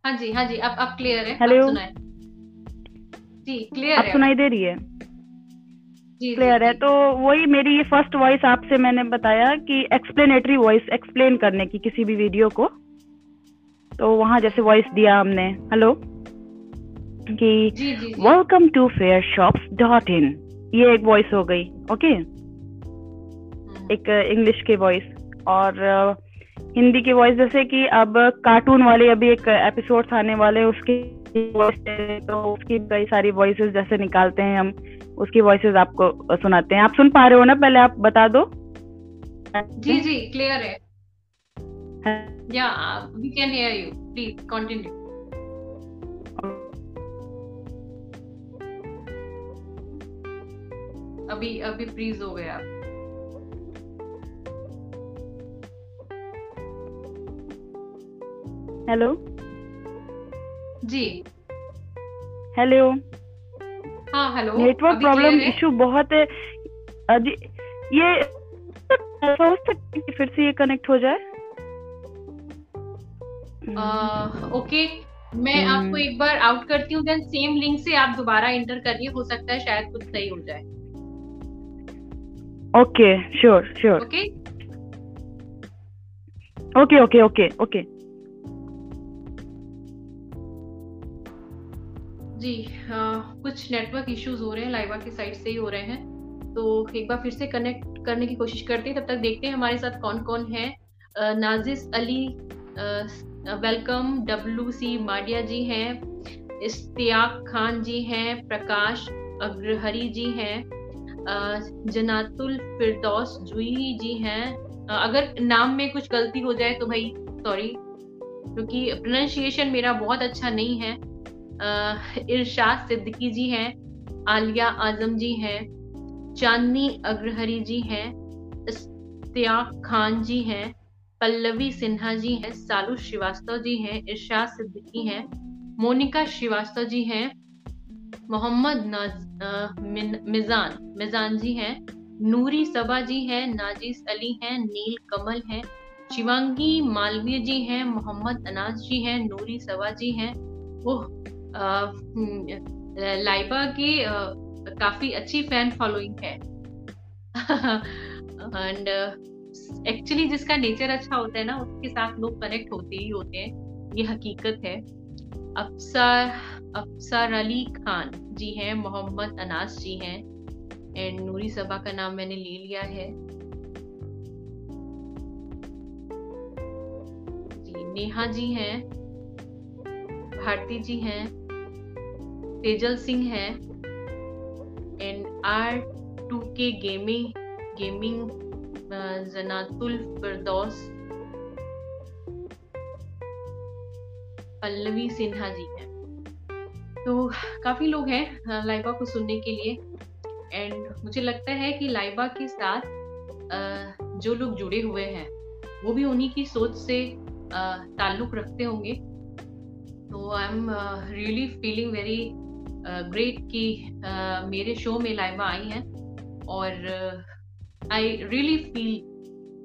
हाँ जी आप क्लियर है, हेलो सुनाए जी, क्लियर है, सुनाई दे रही है, क्लियर है। तो वही मेरी ये फर्स्ट वॉइस आपसे मैंने बताया कि एक्सप्लेनेटरी वॉइस, एक्सप्लेन करने की किसी भी वीडियो को, तो वहां जैसे वॉइस दिया हमने हेलो कि वेलकम टू fairshop.in, ये एक वॉइस हो गई ओके, एक इंग्लिश की वॉइस। और हिंदी की वॉइस जैसे कि अब कार्टून वाले अभी एक एपिसोड आने वाले, उसकी वॉइस, तो उसकी कई सारी वॉइसेस जैसे निकालते हैं हम, उसकी वॉइसेस आपको सुनाते हैं। आप सुन पा रहे हो ना, पहले आप बता दो। जी जी क्लियर है। Yeah, we can hear you. Please continue. अभी freeze हो गया। Hello? जी। Hello? हाँ hello. Network problem issue बहुत है। अभी ये ऐसा हो सकता है कि फिर से ये कनेक्ट हो जाए। ओके मैं आपको एक बार आउट करती हूँ, देन सेम लिंक से आप दोबारा एंटर करिए, हो सकता है शायद कुछ सही हो जाए। ओके श्योर ओके जी। कुछ नेटवर्क इश्यूज हो रहे हैं, लाइवा की साइड से ही हो रहे हैं, तो एक बार फिर से कनेक्ट करने की कोशिश करते हैं। तब तक देखते हैं हमारे साथ कौन कौन है। नाजिस अली वेलकम, WC माडिया जी हैं, इस्तियाक खान जी हैं, प्रकाश अग्रहरी जी हैं, जनातुल फिरदौस जुई जी हैं। अगर नाम में कुछ गलती हो जाए तो भाई सॉरी, क्योंकि प्रोनाउंसिएशन मेरा बहुत अच्छा नहीं है। इरशाद सिद्दीकी जी हैं, आलिया आजम जी हैं, चांदनी अग्रहरी जी हैं, इस्तियाक खान जी हैं, पल्लवी सिन्हा जी हैं, सालू श्रीवास्तव जी हैं, इरशाद सिद्दीकी हैं, मोनिका श्रीवास्तव जी हैं, मोहम्मद मिजान जी हैं, नूरी सबा जी हैं, नाजिस अली हैं, नील कमल हैं, शिवांगी मालवीय जी हैं, मोहम्मद अनाज जी हैं, नूरी सबा जी हैं। वो लाइबा के काफी अच्छी फैन फॉलोइंग है एंड एक्चुअली जिसका नेचर अच्छा होता है ना, उसके साथ लोग कनेक्ट होते ही होते हैं, ये हकीकत है। अफसर अली खान जी हैं, मोहम्मद अनास जी हैं एंड नूरी सबा का नाम मैंने ले लिया है जी। नेहा जी हैं, भारती जी हैं, तेजल सिंह हैं and R2K gaming Jannatul Firdaus, Pallavi Sinha ji हैं। तो काफी लोग हैं लाइबा को सुनने के लिए एंड मुझे लगता है कि लाइबा के साथ जो लोग जुड़े हुए हैं वो भी उन्हीं की सोच से ताल्लुक रखते होंगे। तो I am really feeling very great कि मेरे शो में लाइबा आई हैं और आई रियली फील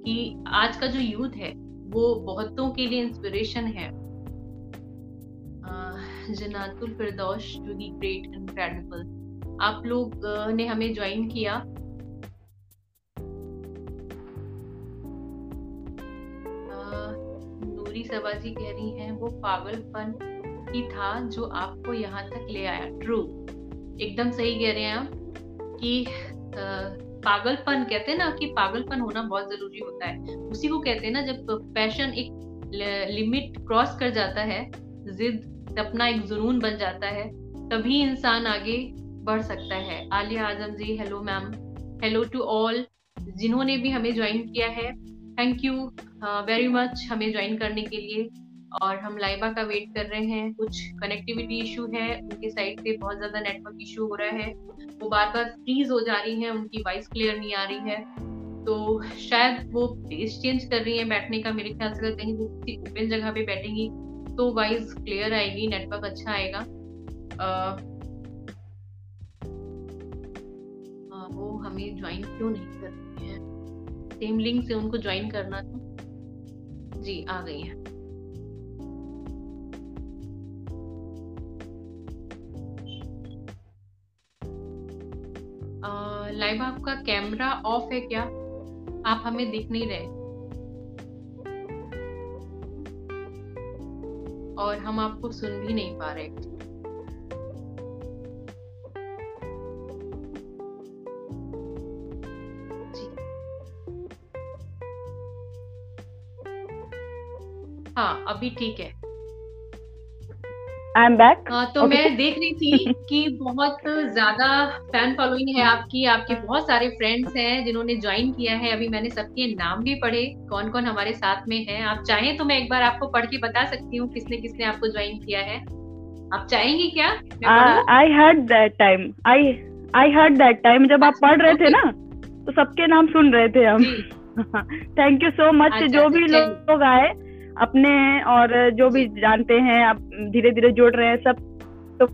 कि आज का जो यूथ है वो बहुतों के लिए इंस्पिरेशन है। Jannatul Firdaus to the great incredible, आप लोग ने हमें ज्वाइन किया नूरी सबा जी कह रही हैं वो पागलपन ही था जो आपको यहाँ तक ले आया। ट्रू, एकदम सही कह रहे हैं आप कि पागलपन कहते हैं ना कि पागलपन होना बहुत जरूरी होता है, उसी को कहते हैं ना जब पैशन एक लिमिट क्रॉस कर जाता है, जिद अपना एक जुनून बन जाता है, तभी इंसान आगे बढ़ सकता है। Aliya Azam ji, hello ma'am, hello to all जिन्होंने भी हमें ज्वाइन किया है, थैंक यू वेरी मच हमें ज्वाइन करने के लिए। और हम लाइबा का वेट कर रहे हैं, कुछ कनेक्टिविटी इशू है उनके साइड पे, बहुत ज्यादा नेटवर्क इशू हो रहा है, वो बार बार फ्रीज हो जा रही है, उनकी वॉइस क्लियर नहीं आ रही है, तो शायद वो प्लेस चेंज कर रही है बैठने का। मेरे ख्याल से कहीं वो किसी ओपन जगह पे बैठेंगी तो वॉइस क्लियर आएगी, नेटवर्क अच्छा आएगा। वो हमें ज्वाइन क्यों नहीं कर रही है, सेम लिंक से उनको ज्वाइन करना था जी। आ गई है लाइबा, आपका कैमरा ऑफ है क्या? आप हमें दिख नहीं रहे और हम आपको सुन भी नहीं पा रहे। हाँ अभी ठीक है, I'm back. तो okay. मैं देख रही थी कि बहुत ज्यादा फैन फॉलोइंग है आपकी, आपके बहुत सारे फ्रेंड्स हैं जिन्होंने ज्वाइन किया है। अभी मैंने सबके नाम भी पढ़े, कौन कौन हमारे साथ में हैं। आप चाहें तो मैं एक बार आपको पढ़ के बता सकती हूँ किसने किसने आपको ज्वाइन किया है, आप चाहेंगी क्या? I heard that time जब आप पढ़ रहे थे ना तो सबके नाम सुन रहे थे हम। थैंक यू सो मच, जो भी लोग आए अपने और जो भी जानते हैं आप धीरे धीरे जोड़ रहे हैं सब, तो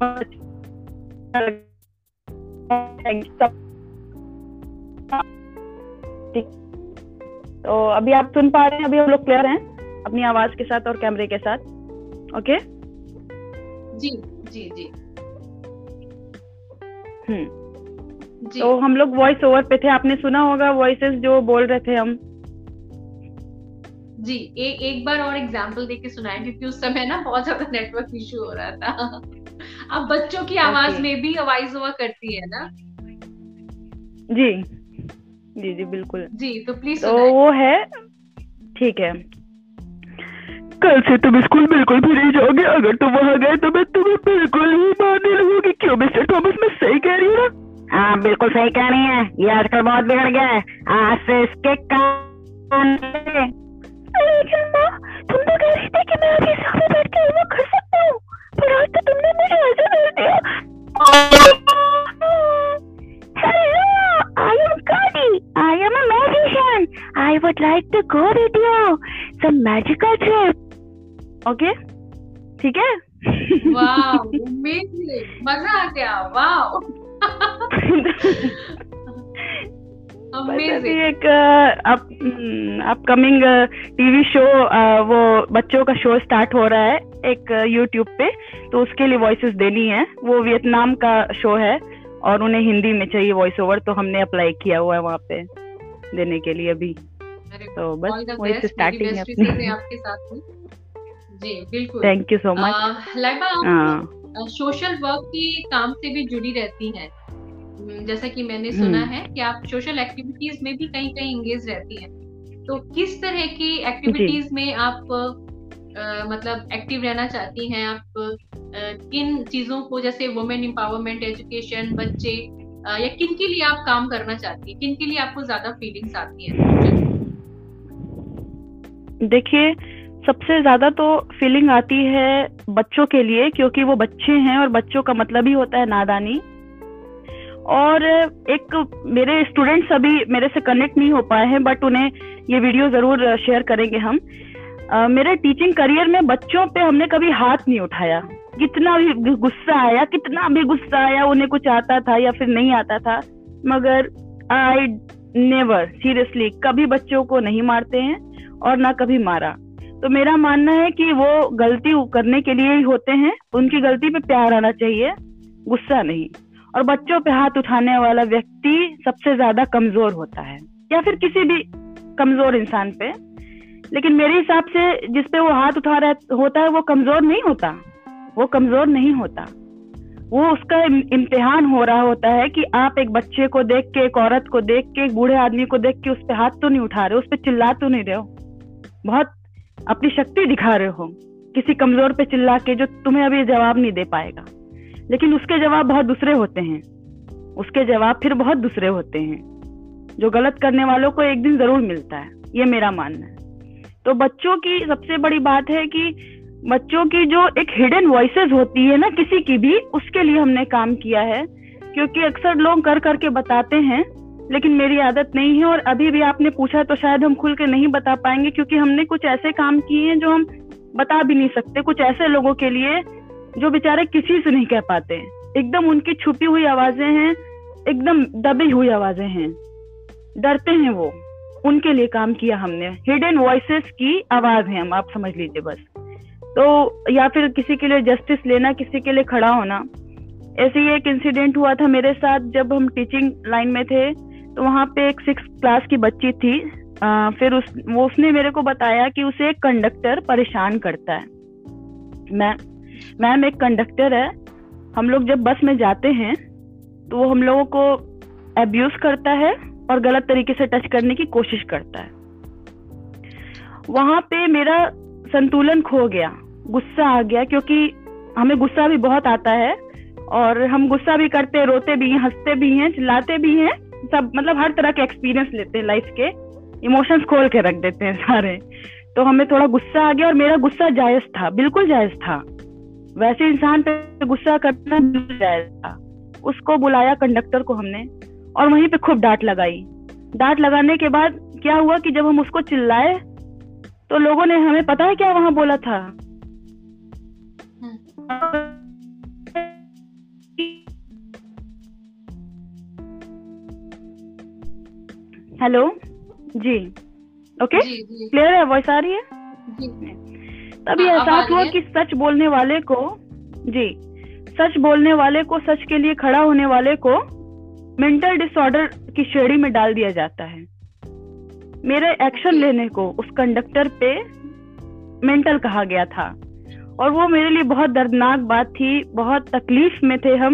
तो अभी आप सुन पा रहे हैं, अभी हम लोग क्लियर हैं अपनी आवाज के साथ और कैमरे के साथ। ओके जी जी जी जी। तो हम लोग वॉइस ओवर पे थे, आपने सुना होगा वॉइसेस जो बोल रहे थे हम जी। एक बार और एग्जाम्पल देके सुनाएं क्योंकि उस समय ना बहुत ज्यादा नेटवर्क इश्यू हो रहा था। अब बच्चों की आवाज okay. में भी आवाज हुआ करती है ना जी जी जी बिल्कुल जी, तो प्लीज तो वो है ठीक है। कल से तुम स्कूल बिल्कुल भी नहीं जाओगे, अगर तुम वहाँ गए तो मैं तुम्हें बिल्कुल ही मारने लगूंगी। क्यों मिस्टर थॉमस, मैं सही कह रही हूँ ना? हाँ बिल्कुल सही कह रही है, ये आजकल बहुत बिगड़ गया है। आज से इसके काम तुम तो कह रही थी कि मैं आपके सामने बैठ के वो कर सकता हूँ, पर आज तो तुमने मुझे ऐसा कर दिया। Hello, I am Cody. I am a magician. I would like to go with you. Magical trip. Okay ठीक है. वाओ मजा आ गया. Wow amazing. एक अपकमिंग टीवी शो वो बच्चों का शो स्टार्ट हो रहा है एक YouTube पे, तो उसके लिए वॉइसेस देनी है. वो वियतनाम का शो है और उन्हें हिंदी में चाहिए वॉइस ओवर, तो हमने अप्लाई किया हुआ है वहाँ पे देने के लिए अभी. तो बस वॉइस स्टार्टिंग है आपके साथ में. जी बिल्कुल. Thank you so much. Laiba social work की काम से भी जुड़ी रहती हैं, जैसा कि मैंने सुना है कि आप सोशल एक्टिविटीज में भी कहीं कहीं एंगेज रहती हैं, तो किस तरह की एक्टिविटीज में आप मतलब एक्टिव रहना चाहती हैं? आप किन चीजों को, जैसे वुमेन एम्पावरमेंट, एजुकेशन, बच्चे, या किन के लिए आप काम करना चाहती हैं? किन के लिए आपको ज्यादा फीलिंग्स आती हैं? देखिए सबसे ज्यादा तो फीलिंग आती है बच्चों के लिए, क्योंकि वो बच्चे हैं और बच्चों का मतलब ही होता है नादानी. और एक मेरे स्टूडेंट्स अभी मेरे से कनेक्ट नहीं हो पाए हैं, बट उन्हें ये वीडियो जरूर शेयर करेंगे हम. मेरे टीचिंग करियर में बच्चों पे हमने कभी हाथ नहीं उठाया, कितना भी गुस्सा आया उन्हें कुछ आता था या फिर नहीं आता था, मगर आई नेवर सीरियसली कभी बच्चों को नहीं मारते हैं और ना कभी मारा. तो मेरा मानना है कि वो गलती करने के लिए ही होते हैं, उनकी गलती पे प्यार आना चाहिए, गुस्सा नहीं. और बच्चों पे हाथ उठाने वाला व्यक्ति सबसे ज्यादा कमजोर होता है, या फिर किसी भी कमजोर इंसान पे. लेकिन मेरे हिसाब से जिसपे वो हाथ उठा रहा होता है वो कमजोर नहीं होता, वो उसका इम्तिहान हो रहा होता है कि आप एक बच्चे को देख के, एक औरत को देख के, एक बूढ़े आदमी को देख के उस पे हाथ तो नहीं उठा रहे हो, उस पे चिल्ला तो नहीं रहे हो, बहुत अपनी शक्ति दिखा रहे हो किसी कमजोर पे चिल्ला के जो तुम्हें अभी जवाब नहीं दे पाएगा. लेकिन उसके जवाब बहुत दूसरे होते हैं, जो गलत करने वालों को एक दिन जरूर मिलता है, ये मेरा मानना है. तो बच्चों की सबसे बड़ी बात है कि बच्चों की जो एक हिडन वॉइसेस होती है ना किसी की भी, उसके लिए हमने काम किया है. क्योंकि अक्सर लोग कर करके बताते हैं, लेकिन मेरी आदत नहीं है. और अभी भी आपने पूछा तो शायद हम खुल के नहीं बता पाएंगे, क्योंकि हमने कुछ ऐसे काम किए हैं जो हम बता भी नहीं सकते, कुछ ऐसे लोगों के लिए जो बेचारे किसी से नहीं कह पाते. एकदम उनकी छुपी हुई आवाजें हैं, एकदम दबी हुई आवाजें हैं, डरते हैं वो, उनके लिए काम किया हमने. हिडन वॉइसेस की आवाज है हम, आप समझ लीजिए बस. तो या फिर किसी के लिए जस्टिस लेना, किसी के लिए खड़ा होना. ऐसे ही एक इंसिडेंट हुआ था मेरे साथ जब हम टीचिंग लाइन में थे, तो वहाँ पे एक 6th क्लास की बच्ची थी. फिर उसने मेरे को बताया कि उसे एक कंडक्टर परेशान करता है. मैम एक कंडक्टर है, हम लोग जब बस में जाते हैं तो वो हम लोगों को एब्यूज करता है और गलत तरीके से टच करने की कोशिश करता है. वहां पे मेरा संतुलन खो गया, गुस्सा आ गया, क्योंकि हमें गुस्सा भी बहुत आता है और हम गुस्सा भी करते हैं, रोते भी हैं, हंसते भी हैं, चिल्लाते भी हैं, सब मतलब हर तरह के एक्सपीरियंस लेते हैं लाइफ के, इमोशंस खोल के रख देते हैं सारे. तो हमें थोड़ा गुस्सा आ गया और मेरा गुस्सा जायज था, बिल्कुल जायज था, वैसे इंसान पे गुस्सा करना मिल जाएगा. उसको बुलाया कंडक्टर को हमने और वहीं पे खूब डांट लगाई. डांट लगाने के बाद क्या हुआ कि जब हम उसको चिल्लाए तो लोगों ने, हमें पता है क्या वहां बोला था? हेलो जी, ओके, क्लियर है, वॉइस आ रही है? जी. तब ये एहसास हुआ कि सच बोलने वाले को, सच के लिए खड़ा होने वाले को मेंटल डिसऑर्डर की श्रेणी में डाल दिया जाता है. मेरे एक्शन लेने को उस कंडक्टर पे मेंटल कहा गया था और वो मेरे लिए बहुत दर्दनाक बात थी. बहुत तकलीफ में थे हम,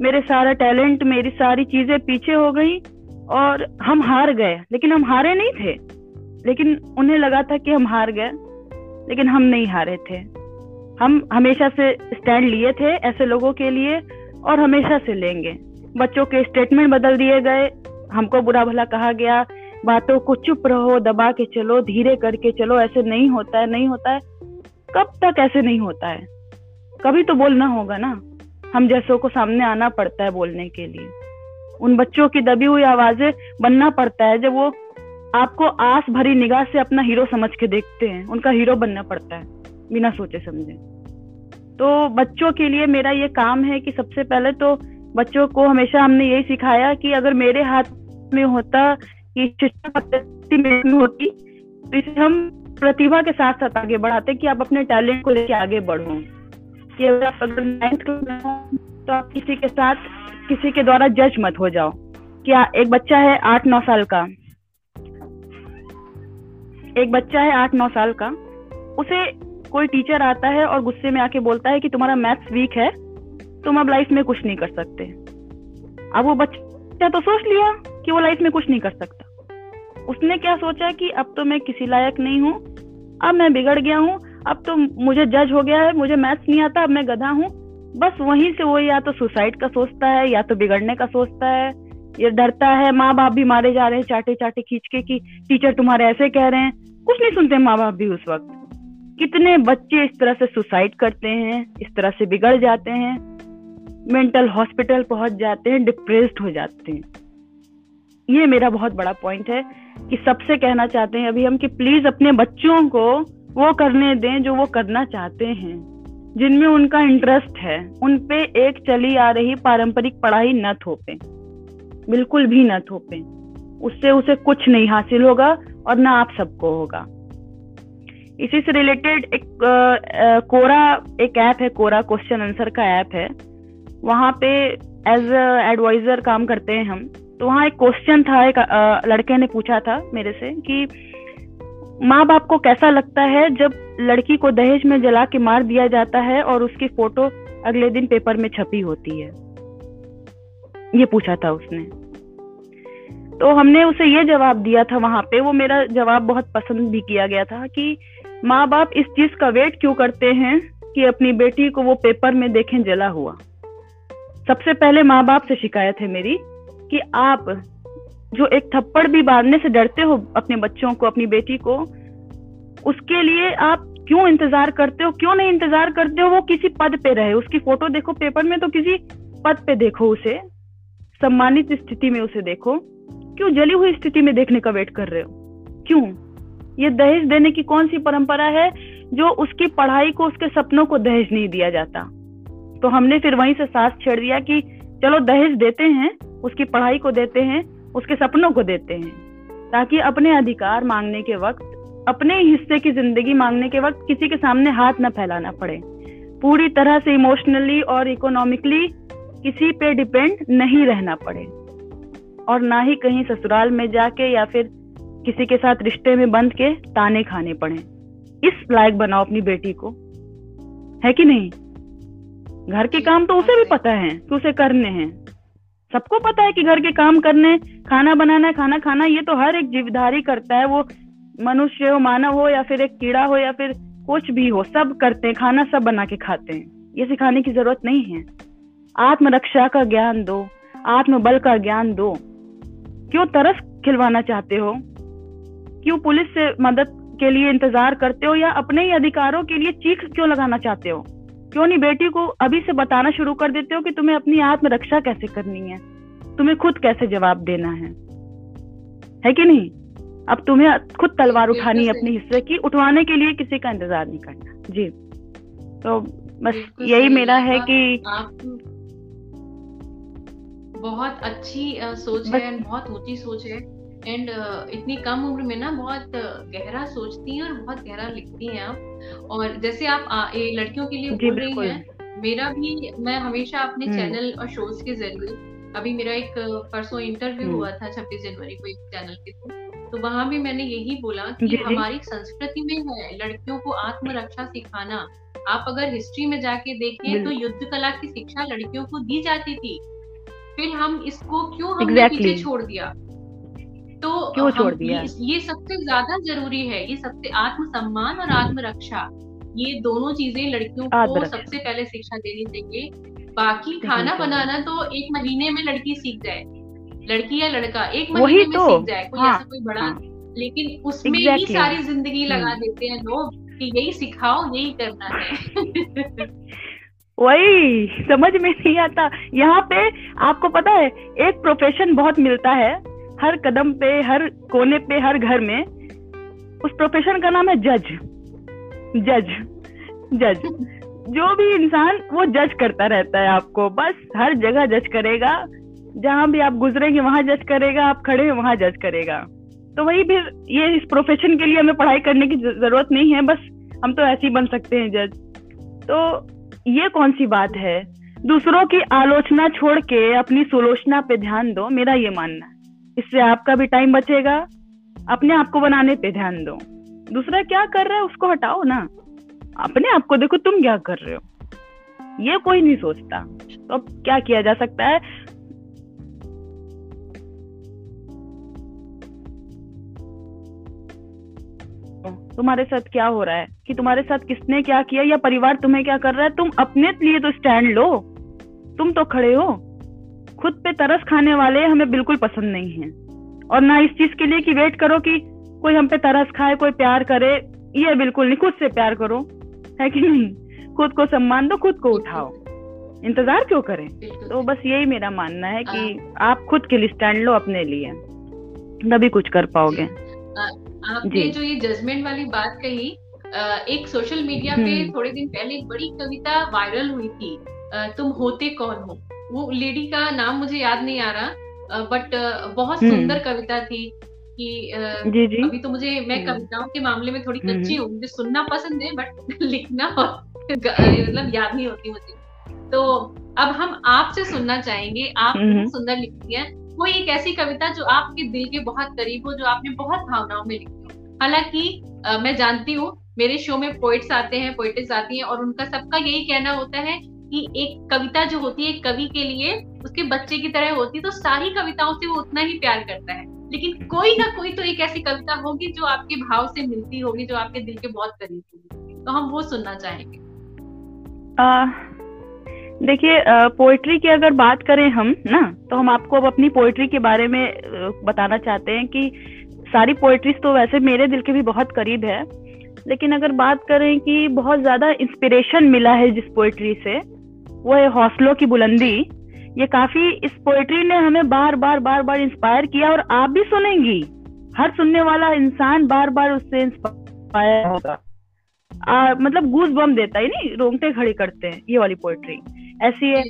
मेरे सारा टैलेंट, मेरी सारी चीजें पीछे हो गई और हम हार गए. लेकिन हम हारे नहीं थे, लेकिन उन्हें लगा था कि हम हार गए, लेकिन हम नहीं हारे थे. हम हमेशा से स्टैंड लिए थे ऐसे लोगों के लिए और हमेशा से लेंगे. बच्चों के स्टेटमेंट बदल दिए गए, हमको बुरा भला कहा गया, बातों को चुप रहो, दबा के चलो, धीरे करके चलो, ऐसे नहीं होता है. कब तक ऐसे नहीं होता है? कभी तो बोलना होगा ना. हम जैसों को सामने आना पड़ता है बोलने के लिए, उन बच्चों की दबी हुई आवाजें बनना पड़ता है. जब वो आपको आस भरी निगाह से अपना हीरो समझ के देखते हैं, उनका हीरो बनना पड़ता है बिना सोचे समझे। तो बच्चों के लिए मेरा ये काम है कि सबसे पहले तो बच्चों को हमेशा हमने यही सिखाया कि अगर मेरे हाथ में होता कि शिक्षा होती तो इसे हम प्रतिभा के साथ साथ आगे बढ़ाते कि आप अपने टैलेंट को लेकर आगे बढ़ो। कि अगर 9th क्लास में हो तो आप किसी के साथ किसी के द्वारा जज मत हो जाओ। क्या एक बच्चा है 8-9 साल का, उसे कोई टीचर आता है और गुस्से में आके बोलता है कि तुम्हारा मैथ्स वीक है, तुम अब लाइफ में कुछ नहीं कर सकते। अब वो बच्चा तो सोच लिया कि वो लाइफ में कुछ नहीं कर सकता। उसने क्या सोचा कि अब तो मैं किसी लायक नहीं हूँ, अब मैं बिगड़ गया हूँ, अब तो मुझे जज हो गया है, मुझे मैथ्स नहीं आता, अब मैं गधा हूँ। बस वहीं से वो या तो सुसाइड का सोचता है या तो बिगड़ने का सोचता है। ये डरता है, माँ बाप भी मारे जा रहे हैं चाटे चाटे खींच के कि टीचर तुम्हारे ऐसे कह रहे हैं, कुछ नहीं सुनते माँ बाप भी उस वक्त। कितने बच्चे इस तरह से सुसाइड करते हैं, इस तरह से बिगड़ जाते हैं, मेंटल हॉस्पिटल पहुंच जाते हैं, डिप्रेस्ड हो जाते हैं। ये मेरा बहुत बड़ा पॉइंट है कि सबसे कहना चाहते हैं अभी हम कि प्लीज अपने बच्चों को वो करने दें जो वो करना चाहते हैं, जिनमें उनका इंटरेस्ट है। उन पे एक चली आ रही पारंपरिक पढ़ाई न थोपें, बिल्कुल भी न थोपें। उससे उसे कुछ नहीं हासिल होगा और ना आप सबको होगा। इसी से रिलेटेड एक कोरा एक ऐप है, कोरा क्वेश्चन आंसर का ऐप है। वहाँ पे एज एडवाइजर काम करते हैं हम। तो वहाँ एक क्वेश्चन था, एक लड़के ने पूछा था मेरे से कि माँ बाप को कैसा लगता है जब लड़की को दहेज में जला के मार दिया जाता है और उसकी फोटो अगले दिन पेपर में छपी होती है। ये पूछा था उसने। तो हमने उसे ये जवाब दिया था वहाँ पे, वो मेरा जवाब बहुत पसंद भी किया गया था कि माँ बाप इस चीज का वेट क्यों करते हैं कि अपनी बेटी को वो पेपर में देखें जला हुआ। सबसे पहले माँ बाप से शिकायत है मेरी कि आप जो एक थप्पड़ भी बांधने से डरते हो अपने बच्चों को, अपनी बेटी को, उसके लिए आप क्यों इंतजार करते हो? क्यों नहीं इंतजार करते हो वो किसी पद पे रहे? उसकी फोटो देखो पेपर में तो किसी पद पे देखो, उसे सम्मानित स्थिति में उसे देखो। क्यों जली हुई स्थिति में देखने का वेट कर रहे हो? क्यों? ये दहेज देने की कौन सी परंपरा है जो उसकी पढ़ाई को, उसके सपनों को दहेज नहीं दिया जाता? तो हमने फिर वहीं से साथ छेड़ दिया कि चलो दहेज देते हैं, उसकी पढ़ाई को देते हैं, उसके सपनों को देते हैं, ताकि अपने अधिकार मांगने के वक्त, अपने हिस्से की जिंदगी मांगने के वक्त किसी के सामने हाथ न फैलाना पड़े। पूरी तरह से इमोशनली और इकोनॉमिकली किसी पे डिपेंड नहीं रहना पड़े, और ना ही कहीं ससुराल में जाके या फिर किसी के साथ रिश्ते में बंध के ताने खाने पड़े। इस लायक बनाओ अपनी बेटी को, है कि नहीं? घर के काम तो उसे भी पता है कि उसे करने हैं। सबको पता है कि घर के काम करने, खाना बनाना, खाना खाना, ये तो हर एक जीवधारी करता है। वो मनुष्य हो, मानव हो, या फिर एक कीड़ा हो, या फिर कुछ भी हो, सब करते हैं। खाना सब बना के खाते हैं। ये सिखाने की जरूरत नहीं है। आत्मरक्षा का ज्ञान दो, आत्मबल का ज्ञान दो। क्यों तरस खिलवाना चाहते हो? क्यों पुलिस से मदद के लिए इंतजार करते हो या अपने ही अधिकारों के लिए चीख क्यों लगाना चाहते हो? क्यों नहीं बेटी को अभी से बताना शुरू कर देते हो कि तुम्हें अपनी आत्मरक्षा कैसे करनी है, तुम्हें खुद कैसे जवाब देना है कि नहीं? अब तुम्हें खुद तलवार उठानी है अपने हिस्से की, उठवाने के लिए किसी का इंतजार नहीं करना। जी, तो बस यही मेरा है कि आप बहुत अच्छी सोच है एंड बहुत ऊंची सोच है एंड इतनी कम उम्र में ना बहुत गहरा सोचती हैं और बहुत गहरा लिखती हैं आप। और जैसे आप लड़कियों के लिए बोल रही हैं, मेरा भी, मैं हमेशा अपने चैनल और शोज के जरिए, अभी मेरा एक परसों इंटरव्यू हुआ था 26 जनवरी को एक चैनल के थ्रू, तो वहां भी मैंने यही बोला कि हमारी संस्कृति में है लड़कियों को आत्मरक्षा सिखाना। आप अगर हिस्ट्री में जाके देखें तो युद्ध कला की शिक्षा लड़कियों को दी जाती थी, फिर हम इसको क्यों हमने पीछे छोड़ दिया? तो छोड़ दिया? ये सबसे ज्यादा जरूरी है, ये सबसे, आत्मसम्मान और आत्मरक्षा, ये दोनों चीजें लड़कियों को सबसे पहले शिक्षा देनी चाहिए। बाकी खाना बनाना तो एक महीने में लड़की सीख जाए, लड़की या लड़का एक महीने में सीख जाए, कोई ऐसा कोई बड़ा, लेकिन उसमें ही सारी जिंदगी लगा देते हैं लोग कि यही सिखाओ, यही करना है। वही समझ में नहीं आता। यहाँ पे आपको पता है एक प्रोफेशन बहुत मिलता है, हर कदम पे, हर कोने पे, हर घर में। उस प्रोफेशन का नाम है जज। जज जज जो भी इंसान वो जज करता रहता है आपको, बस हर जगह जज करेगा, जहां भी आप गुजरेंगे वहां जज करेगा, आप खड़े हैं वहां जज करेगा। तो वही फिर ये इस प्रोफेशन के लिए हमें पढ़ाई करने की जरूरत नहीं है, बस हम तो ऐसे ही बन सकते हैं जज। तो ये कौन सी बात है? दूसरों की आलोचना छोड़ के अपनी सुलोचना पे ध्यान दो, मेरा ये मानना है। इससे आपका भी टाइम बचेगा, अपने आप को बनाने पे ध्यान दो। दूसरा क्या कर रहा है उसको हटाओ ना, अपने आप को देखो तुम क्या कर रहे हो, ये कोई नहीं सोचता। तो अब क्या किया जा सकता है? तुम्हारे साथ क्या हो रहा है, कि तुम्हारे साथ किसने क्या किया या परिवार तुम्हें क्या कर रहा है, तुम अपने लिए तो स्टैंड लो, तुम तो खड़े हो। खुद पे तरस खाने वाले हमें बिल्कुल पसंद नहीं है, और ना इस चीज के लिए कि वेट करो कि कोई हम पे तरस खाए, कोई प्यार करे, ये बिल्कुल नहीं। खुद से प्यार करो, है कि नहीं? खुद को सम्मान दो, खुद को उठाओ, इंतजार क्यों करें? तो बस यही मेरा मानना है कि आप खुद के लिए स्टैंड लो, अपने लिए, तभी कुछ कर पाओगे। आपने जो ये जजमेंट वाली बात कही, एक सोशल मीडिया पे थोड़े दिन पहले एक बड़ी कविता वायरल हुई थी, तुम होते कौन हो। वो लेडी का नाम मुझे याद नहीं आ रहा, बट बहुत सुंदर कविता थी कि अभी तो मुझे, मैं कविताओं के मामले में थोड़ी कच्ची हूँ, मुझे सुनना पसंद है बट लिखना मतलब याद नहीं होती मुझे। तो अब हम आपसे सुनना चाहेंगे, आप सुंदर लिखती हैं, कोई एक ऐसी कविता जो आपके दिल के बहुत करीब हो, जो आपने बहुत भावनाओं में लिखी हो। हालांकि मैं जानती हूँ मेरे शो में पोइट्स आते हैं, पोइट्स आती हैं, और उनका सबका यही कहना होता है कि एक कविता जो होती है कवि के लिए उसके बच्चे की तरह होती है, तो सारी कविताओं से वो उतना ही प्यार करता है, लेकिन कोई ना कोई तो एक ऐसी कविता होगी जो आपके भाव से मिलती होगी, जो आपके दिल के बहुत करीब होगी, तो हम वो सुनना चाहेंगे। देखिए, पोइट्री की अगर बात करें हम ना, तो हम आपको अब अपनी पोइट्री के बारे में बताना चाहते हैं कि सारी पोइट्रीज तो वैसे मेरे दिल के भी बहुत करीब है, लेकिन अगर बात करें कि बहुत ज़्यादा इंस्पिरेशन मिला है जिस पोइट्री से, वो है हौसलों की बुलंदी। ये काफ़ी, इस पोइट्री ने हमें बार बार बार बार इंस्पायर किया, और आप भी सुनेंगी, हर सुनने वाला इंसान बार बार उससे इंस्पायर होगा। मतलब गूज बम देता है, नहीं रोंगटे खड़े करते हैं, ये वाली पोइट्री ऐसी है।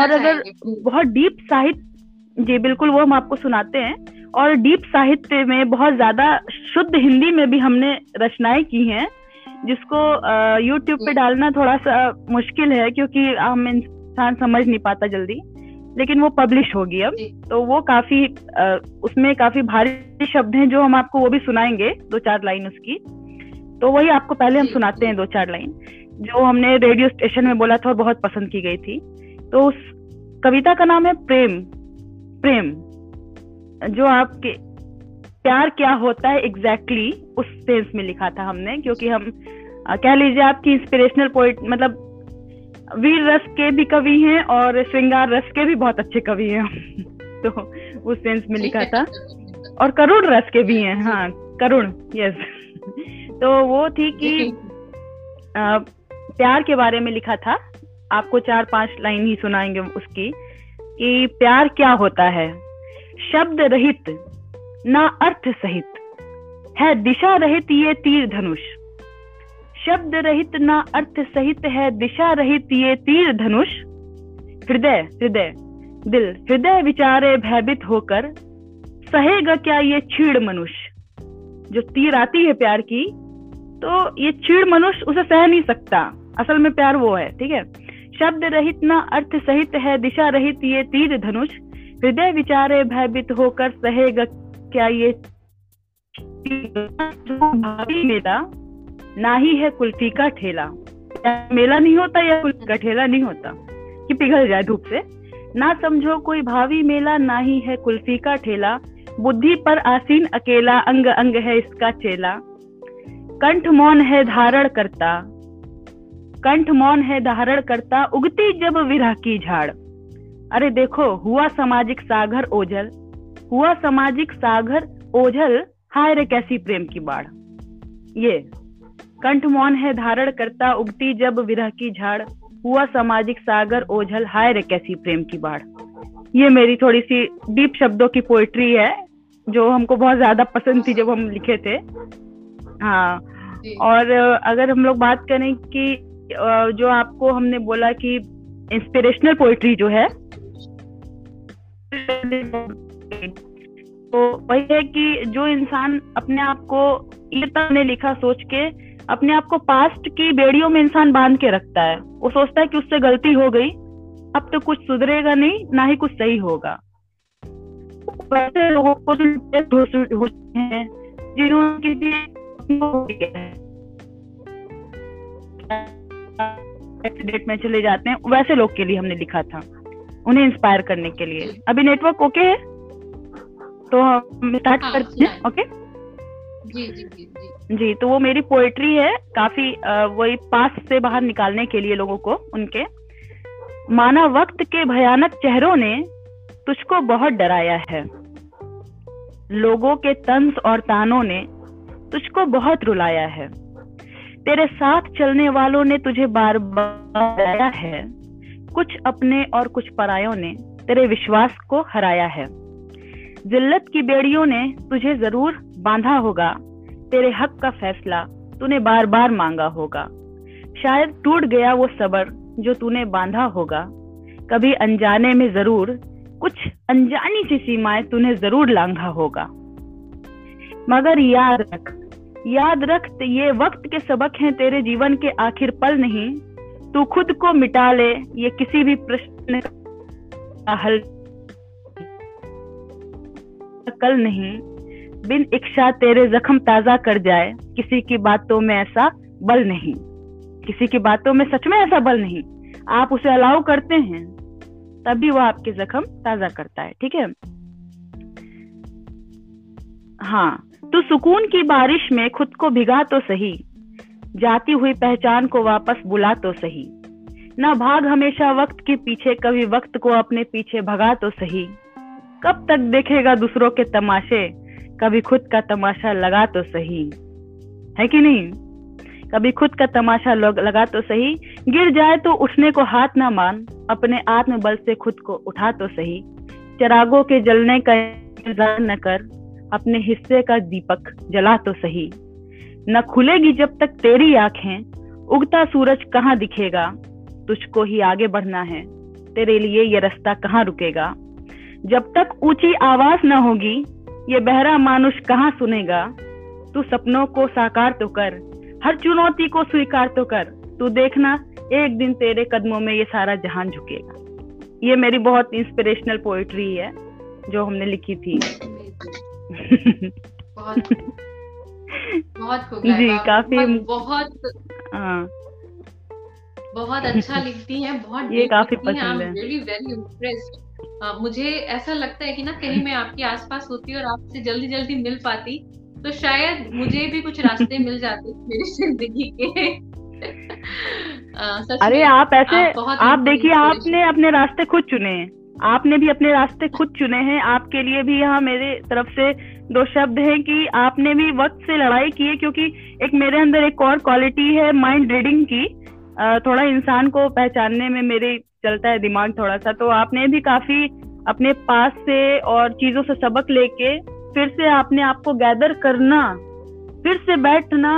और अगर बहुत डीप साहित्य, जी बिल्कुल, वो हम आपको सुनाते हैं। और डीप साहित्य में बहुत ज्यादा शुद्ध हिंदी में भी हमने रचनाएं की हैं, जिसको YouTube पे डालना थोड़ा सा मुश्किल है क्योंकि हम इंसान समझ नहीं पाता जल्दी, लेकिन वो पब्लिश होगी अब, तो वो काफी उसमें काफी भारी शब्द हैं जो हम आपको वो भी सुनाएंगे, 2-4 लाइन उसकी। तो वही आपको पहले हम सुनाते हैं 2-4 लाइन जो हमने रेडियो स्टेशन में बोला था और बहुत पसंद की गई थी। तो उस कविता का नाम है प्रेम। प्रेम जो आपके प्यार क्या होता है एग्जैक्टली उस सेंस में लिखा था हमने, क्योंकि हम कह लीजिए आपकी इंस्पिरेशनल पोएट, मतलब वीर रस के भी कवि हैं और श्रृंगार रस के भी बहुत अच्छे कवि हैं तो उस सेंस में लिखा था, और करुण रस के भी हैं, हाँ करुण, यस। तो वो थी कि प्यार के बारे में लिखा था, आपको 4-5 लाइन ही सुनाएंगे उसकी, कि प्यार क्या होता है, शब्द रहित ना अर्थ सहित है दिशा रहित ये तीर धनुष, शब्द रहित ना अर्थ सहित है दिशा रहित ये तीर धनुष, हृदय हृदय दिल हृदय विचारे भयभीत होकर सहेगा क्या ये चीड़ मनुष्य। जो तीर आती है प्यार की, तो ये चीड़ मनुष्य उसे सह नहीं सकता, असल में प्यार वो है, ठीक है। शब्द रहित ना अर्थ सहित है दिशा रहित ये तीर धनुष, हृदय विचारे भयभीत होकर सहेगा क्या ये, जो भावी मेला ना ही है कुल्फी का ठेला, मेला नहीं होता या कुल्फी का ठेला नहीं होता कि पिघल जाए धूप से, ना समझो कोई भावी मेला ना ही है कुल्फी का ठेला, बुद्धि पर आसीन अकेला अंग अंग है इसका चेला, कंठ मौन है धारण करता, कंठ मौन है धारण करता उगती जब विरह की झाड़, अरे देखो हुआ सामाजिक सागर ओझल, हुआ सामाजिक सागर ओझल हाय रे कैसी प्रेम की बाढ़। ये कंठ मौन है धारण करता उगती जब विरह की झाड़, हुआ सामाजिक सागर ओझल हाय रे कैसी प्रेम की बाढ़। ये मेरी थोड़ी सी डीप शब्दों की पोएट्री है, जो हमको बहुत ज्यादा पसंद थी जब हम लिखे थे। हाँ, और अगर हम लोग बात करें कि जो आपको हमने बोला कि इंस्पिरेशनल पोएट्री जो है, तो वही है कि जो इंसान अपने आप को ये तक ने लिखा सोच के अपने आप को पास्ट की बेड़ियों में इंसान बांध के रखता है। वो सोचता है कि उससे गलती हो गई, अब तो कुछ सुधरेगा नहीं, ना ही कुछ सही होगा। वैसे लोगों को एक्सीडेंट में चले जाते हैं, वैसे लोग के लिए हमने लिखा था, उन्हें इंस्पायर करने के लिए। अभी नेटवर्क ओके है तो हम स्टार्ट करते हैं। ओके जी जी जी जी जी। तो वो मेरी पोएट्री है, काफी वही पास्ट से बाहर निकालने के लिए लोगों को। उनके माना वक्त के भयानक चेहरों ने तुझको बहुत डराया है, लोगों के तंस और तानों ने तुझको बहुत रुलाया है, तेरे साथ चलने वालों ने तुझे बार बार डराया है, कुछ अपने और कुछ परायों ने तेरे विश्वास को हराया है, जिल्लत की बेड़ियों ने तुझे जरूर बांधा होगा, तेरे हक का फैसला तूने बार बार मांगा होगा, शायद टूट गया वो सबर जो तूने बांधा होगा, कभी अनजाने में जरूर कुछ अनजानी सी सीमाएं तूने जरूर लांघा होगा। मगर याद रख ये वक्त के सबक हैं तेरे जीवन के आखिर पल नहीं, तू खुद को मिटा ले ये किसी भी प्रश्न का हल कल नहीं, बिन इच्छा तेरे जख्म ताजा कर जाए, किसी की बातों में ऐसा बल नहीं। किसी की बातों में सच में ऐसा बल नहीं, आप उसे अलाउ करते हैं तभी वो आपके जख्म ताजा करता है। ठीक है। हाँ, तू सुकून की बारिश में खुद को भिगा तो सही, जाती हुई पहचान को वापस बुला तो सही, ना भाग हमेशा वक्त के पीछे, कभी वक्त को अपने पीछे भगा तो सही, कब तक देखेगा दूसरों के तमाशे, कभी खुद का तमाशा लगा तो सही। है कि नहीं? कभी खुद का तमाशा लगा तो सही, गिर जाए तो उठने को हाथ ना मान, अपने आत्म बल से खुद को उठा तो सही, चिरागों के जलने का इंतजार न कर, अपने हिस्से का दीपक जला तो सही, न खुलेगी जब तक तेरी आंखें, उगता सूरज कहाँ दिखेगा, तुझको ही आगे बढ़ना है, तेरे लिए ये रास्ता कहाँ रुकेगा, जब तक ऊंची आवाज न होगी ये बहरा मानुष कहाँ सुनेगा, तू सपनों को साकार तो कर, हर चुनौती को स्वीकार तो कर, तू देखना एक दिन तेरे कदमों में ये सारा जहान झुकेगा। ये मेरी बहुत इंस्पिरेशनल पोएट्री है जो हमने लिखी थी। बहुत बहुत जी, काफी बहुत अच्छा लिखती हैं, बहुत ये काफी पसंद है। really very impressed. मुझे ऐसा लगता है कि ना कहीं मैं आपके आसपास होती और आपसे जल्दी जल्दी मिल पाती तो शायद मुझे भी कुछ रास्ते मिल जाते मेरी जिंदगी के। अरे आप ऐसे आप देखिए, आपने अपने रास्ते खुद चुने हैं, आपने भी अपने रास्ते खुद चुने हैं। आपके लिए भी यहाँ मेरे तरफ से दो शब्द हैं कि आपने भी वक्त से लड़ाई की है, क्योंकि एक मेरे अंदर एक और क्वालिटी है माइंड रीडिंग की, थोड़ा इंसान को पहचानने में मेरे चलता है दिमाग थोड़ा सा। तो आपने भी काफी अपने पास से और चीजों से सबक लेके फिर से आपने आपको गैदर करना, फिर से बैठना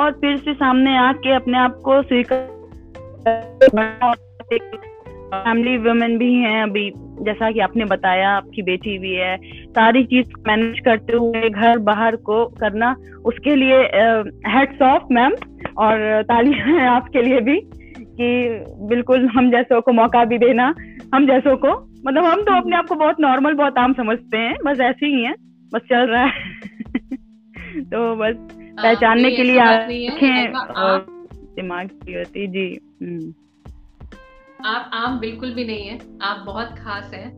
और फिर से सामने आके अपने आप को स्वीकार। फैमिली वुमेन भी हैं अभी, जैसा कि आपने बताया आपकी बेटी भी है, सारी चीज मैनेज करते हुए घर बाहर को करना, उसके लिए हैट्स ऑफ मैम और तालियां हैं आपके लिए भी कि बिल्कुल हम जैसों को मौका भी देना। हम जैसों को मतलब हम तो अपने आप को बहुत नॉर्मल बहुत आम समझते हैं, बस ऐसे ही है, बस चल रहा है। तो बस पहचानने के लिए आंखें दिमाग की होती। जी आप आम बिल्कुल भी नहीं है, आप बहुत खास हैं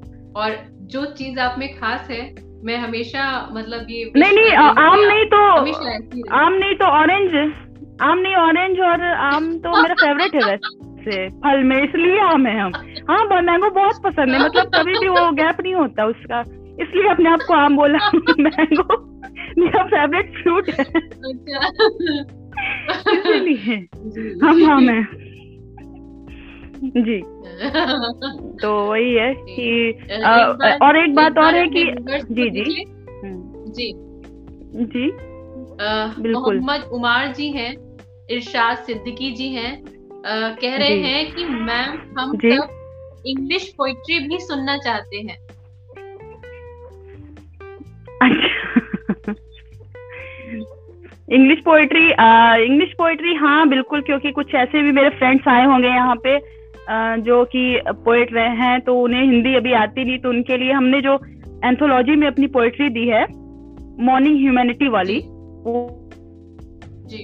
और जो चीज आप में खास है मैं हमेशा मतलब ये नहीं आम नहीं तो ऑरेंज, आम नहीं ऑरेंज, और आम तो मेरा फेवरेट है वैसे फल में, इसलिए आम है हम। हाँ, मैंगो बहुत पसंद है, मतलब कभी भी वो गैप नहीं होता उसका, इसलिए अपने आप को आम बोला। मैंगो मेरा फेवरेट फ्रूट है, इसलिए हम आम है जी। तो वही है कि और एक बात और है कि जी जी जी जी मोहम्मद उमर जी हैं, इरशाद सिद्दीकी जी हैं, कह रहे हैं कि मैम हम सब इंग्लिश पोइट्री भी सुनना चाहते हैं। अच्छा इंग्लिश पोइट्री हाँ बिल्कुल, क्योंकि कुछ ऐसे भी मेरे फ्रेंड्स आए होंगे यहाँ पे जो कि पोएट रहे हैं, तो उन्हें हिंदी अभी आती नहीं, तो उनके लिए हमने जो एंथोलॉजी में अपनी पोएट्री दी है मॉर्निंग ह्यूमैनिटी वाली, वो जी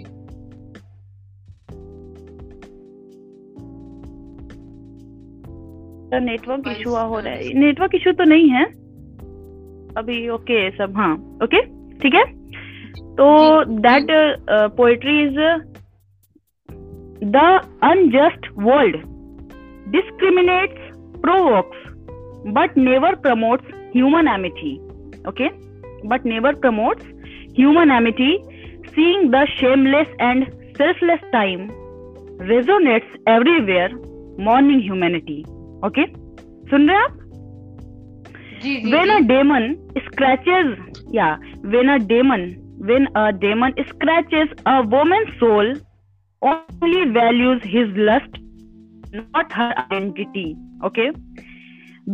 नेटवर्क इशू हो रहा है। नेटवर्क इशू तो नहीं है अभी, ओके सब हाँ ओके ठीक है। तो that poetry is the unjust world discriminates, provokes, but never promotes human amity. Okay? But never promotes human amity, seeing the shameless and selfless time resonates everywhere, morning humanity. Okay? सुन रहे आप? When a demon scratches, yeah, when a demon scratches a woman's soul, only values his lust, not her identity. Okay?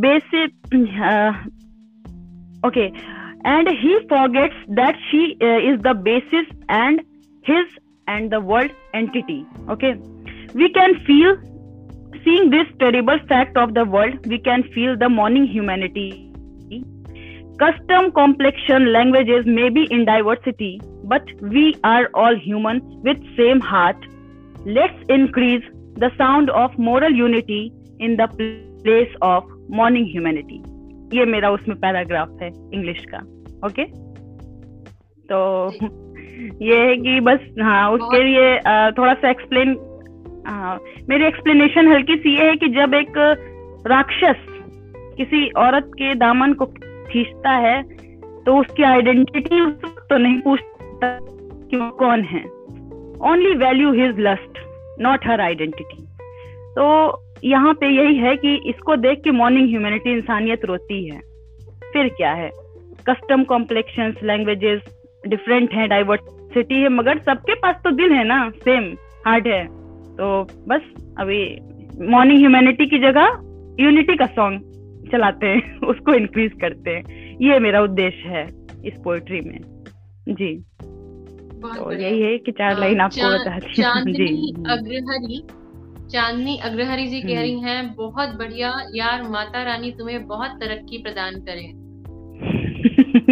Basic, okay. And he forgets that she is the basis and his and the world entity. Okay? We can feel, seeing this terrible fact of the world, we can feel the morning humanity. Custom, complexion, languages may be in diversity, but we are all human with same heart. Let's increase the sound of moral unity in the place of morning humanity. ये मेरा उसमें पैराग्राफ है इंग्लिश का, ओके? तो ये है कि बस हाँ उसके लिए थोड़ा सा एक्सप्लेन, मेरी एक्सप्लेनेशन हल्की सी ये है कि जब एक राक्षस किसी औरत के दामन को खींचता है तो उसकी आइडेंटिटी तो नहीं पूछता कि वो कौन है, only value his lust not her identity. तो यहाँ पे यही है कि इसको देख के मॉर्निंग ह्यूमैनिटी इंसानियत रोती है। फिर क्या है, कस्टम, कॉम्प्लेक्शंस, लैंग्वेजेस डिफरेंट हैं, डाइवर्सिटी है, मगर सबके पास तो दिल है ना, सेम हार्ट है। तो बस अभी मॉर्निंग ह्यूमैनिटी की जगह यूनिटी का सॉन्ग चलाते हैं, उसको इंक्रीज करते हैं, ये मेरा उद्देश्य है इस पोएट्री में। जी तो यही है कि चार लाइन आपको बताती हूं। जी चांदनी अग्रहरी जी कह रही हैं बहुत बढ़िया यार, माता रानी तुम्हें बहुत तरक्की प्रदान करे।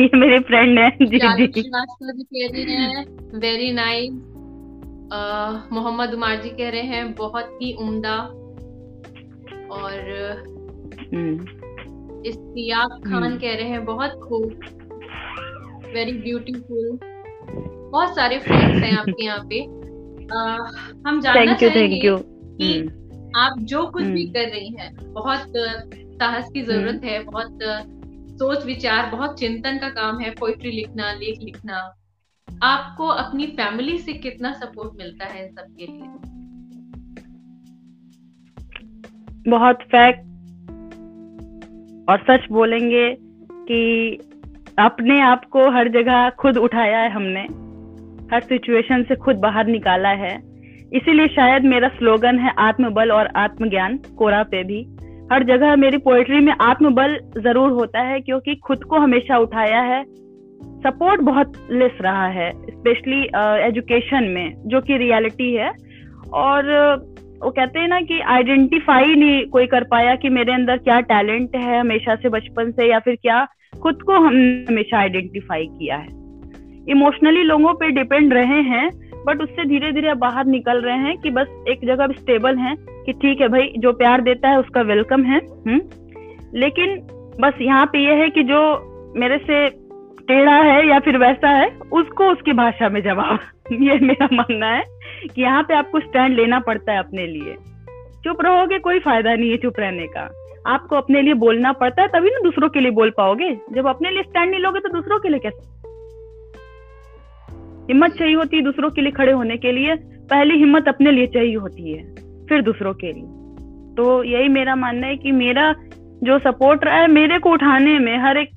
ये मेरे फ्रेंड हैं। जी जी कह रही हैं वेरी नाइस। मोहम्मद उमर जी कह रहे हैं बहुत ही उम्दा। और इस्तियाक खान कह रहे हैं बहुत खूब, वेरी ब्यूटीफुल। बहुत सारे फ्रेंड्स हैं आपके यहाँ पे। हम जानना चाहेंगे कि आप जो कुछ भी कर रही हैं, बहुत साहस की जरूरत है, बहुत सोच विचार, बहुत चिंतन का काम है पोइट्री लिखना, लेख लिखना। आपको अपनी फैमिली से कितना सपोर्ट मिलता है सबके लिए? बहुत फैक्ट और सच बोलेंगे कि अपने आप को हर जगह खुद उठाया है हमने, हर सिचुएशन से खुद बाहर निकाला है। इसीलिए शायद मेरा स्लोगन है आत्मबल और आत्मज्ञान। कोरा पे भी हर जगह मेरी पोएट्री में आत्मबल जरूर होता है, क्योंकि खुद को हमेशा उठाया है। सपोर्ट बहुत लेस रहा है, स्पेशली एजुकेशन में, जो कि रियलिटी है। और वो कहते हैं ना कि आइडेंटिफाई नहीं कोई कर पाया कि मेरे अंदर क्या टैलेंट है हमेशा से, बचपन से, या फिर क्या खुद को हमने हमेशा आइडेंटिफाई किया है। इमोशनली लोगों पे डिपेंड रहे हैं, बट उससे धीरे धीरे बाहर निकल रहे हैं कि बस एक जगह स्टेबल हैं कि ठीक है भाई, जो प्यार देता है उसका वेलकम है। लेकिन बस यहाँ पे ये है कि जो मेरे से टेढ़ा है या फिर वैसा है, उसको उसकी भाषा में जवाब। ये मेरा मानना है कि यहाँ पे आपको स्टैंड लेना पड़ता है अपने लिए। चुप रहोगे कोई फायदा नहीं है, चुप रहने का। आपको अपने लिए बोलना पड़ता है, तभी ना दूसरों के लिए बोल पाओगे। जब अपने लिए स्टैंड नहीं लोगे तो दूसरों के लिए कैसे? हिम्मत चाहिए होती है दूसरों के लिए खड़े होने के लिए, पहले हिम्मत अपने लिए चाहिए होती है, फिर दूसरों के लिए। तो यही मेरा मानना है कि मेरा जो सपोर्ट रहा है मेरे को उठाने में, हर एक